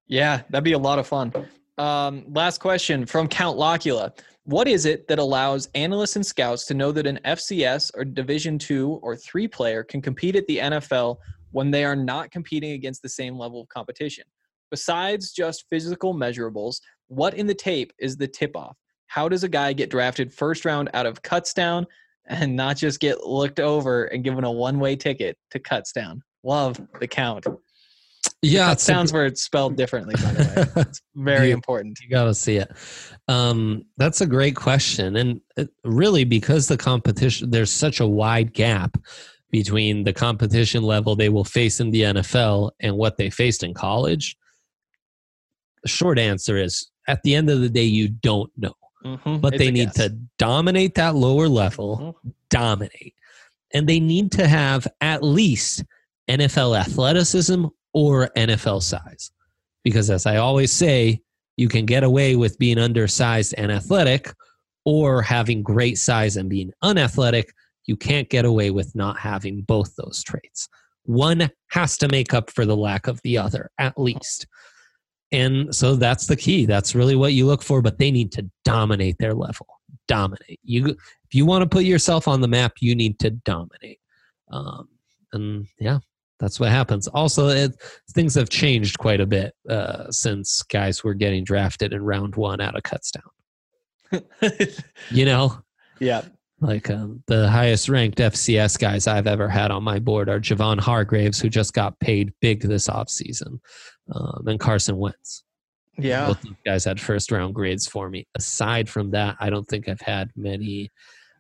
Yeah, that'd be a lot of fun. Um, last question from Count Locula. What is it that allows analysts and scouts to know that an F C S or Division two or three player can compete at the N F L when they are not competing against the same level of competition? Besides just physical measurables, what in the tape is the tip-off? How does a guy get drafted first round out of Cutstown and not just get looked over and given a one-way ticket to Cutstown? Love the Count. Yeah, it sounds a, where it's spelled differently, by the way. It's very you, important. You got to see it. Um, that's a great question. And really, because the competition, there's such a wide gap between the competition level they will face in the N F L and what they faced in college, the short answer is, at the end of the day, you don't know. Mm-hmm. But it's they need guess. to dominate that lower level, mm-hmm. dominate. And they need to have at least N F L athleticism or N F L size. Because as I always say, you can get away with being undersized and athletic, or having great size and being unathletic. You can't get away with not having both those traits. One has to make up for the lack of the other, at least. And so that's the key. That's really what you look for, but they need to dominate their level. Dominate. You, if you want to put yourself on the map, you need to dominate. Um, and, yeah, that's what happens. Also, it, things have changed quite a bit uh, since guys were getting drafted in round one out of cuts down. You know? Yeah. Like um, the highest-ranked F C S guys I've ever had on my board are Javon Hargraves, who just got paid big this offseason, um, and Carson Wentz. Yeah. Both these guys had first-round grades for me. Aside from that, I don't think I've had many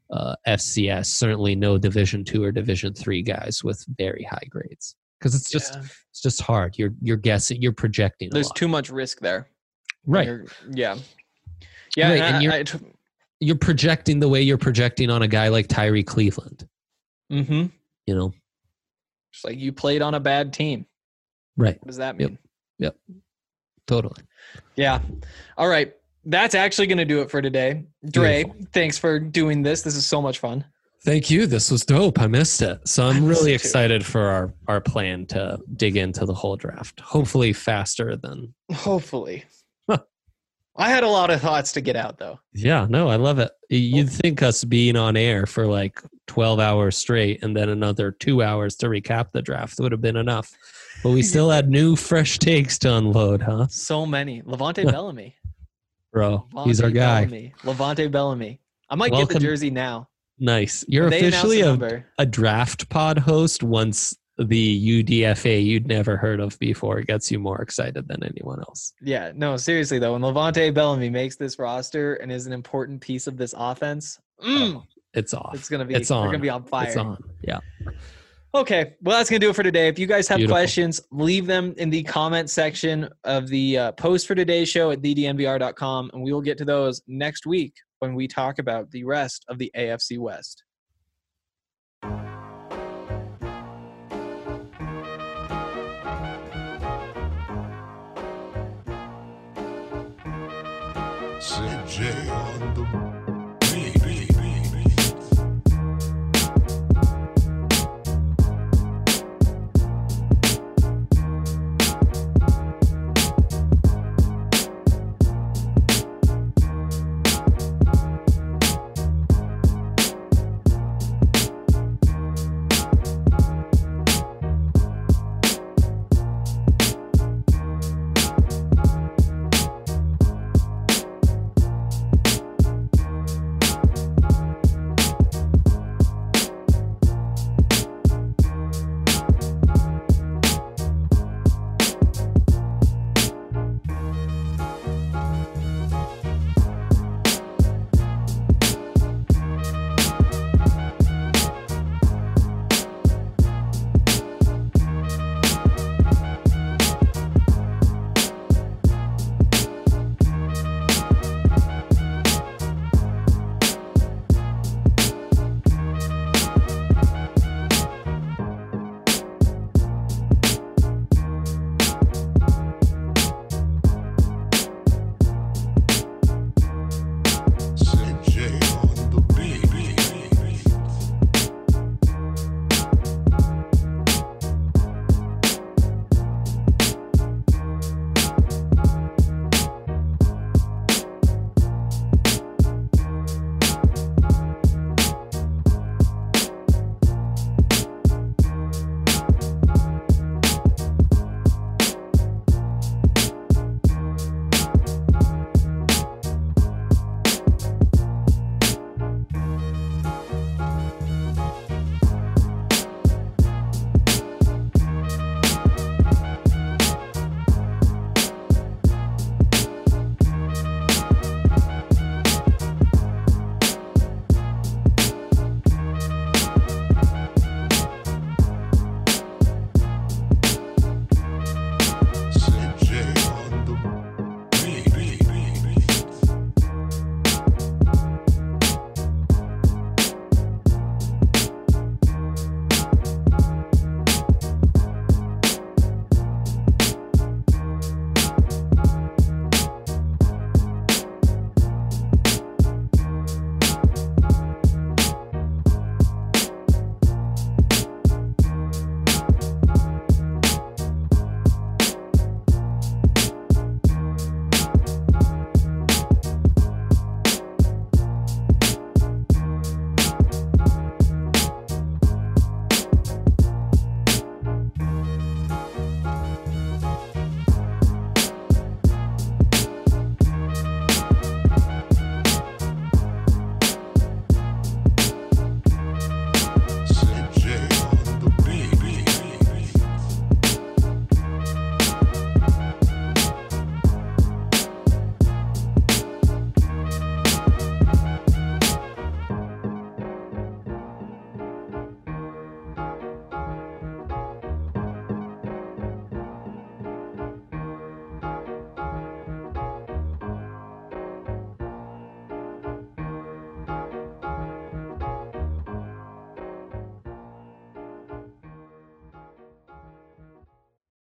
uh, F C S, certainly no Division two or Division three guys with very high grades, because it's just yeah. it's just hard. You're you're guessing. You're projecting. There's a lot. Too much risk there. Right. Yeah. Yeah. Right. And, and you're, I, I, you're projecting the way you're projecting on a guy like Tyree Cleveland. Mm-hmm. You know? It's like you played on a bad team. Right. What does that mean? Yep. Yep. Totally. Yeah. All right. That's actually going to do it for today. Dre, Beautiful. Thanks for doing this. This is so much fun. Thank you. This was dope. I missed it. So I'm really excited for our, our plan to dig into the whole draft. Hopefully faster than... Hopefully. I had a lot of thoughts to get out, though. Yeah, no, I love it. You'd think us being on air for like twelve hours straight and then another two hours to recap the draft would have been enough. But we still had new, fresh takes to unload, huh? So many. Levante Bellamy. Bro, Levante he's our guy. Bellamy. Levante Bellamy. I might Welcome. Get the jersey now. Nice. You're they officially a, a draft pod host once the U D F A you'd never heard of before. It gets you more excited than anyone else. Yeah, no, seriously though, when Levante Bellamy makes this roster and is an important piece of this offense, mm, oh, it's off. It's gonna be. It's on. We're gonna be on fire. It's on. Yeah. Okay, well, that's gonna do it for today. If you guys have Beautiful. Questions, leave them in the comment section of the uh, post for today's show at the d n v r dot com, and we will get to those next week when we talk about the rest of the A F C West. J on the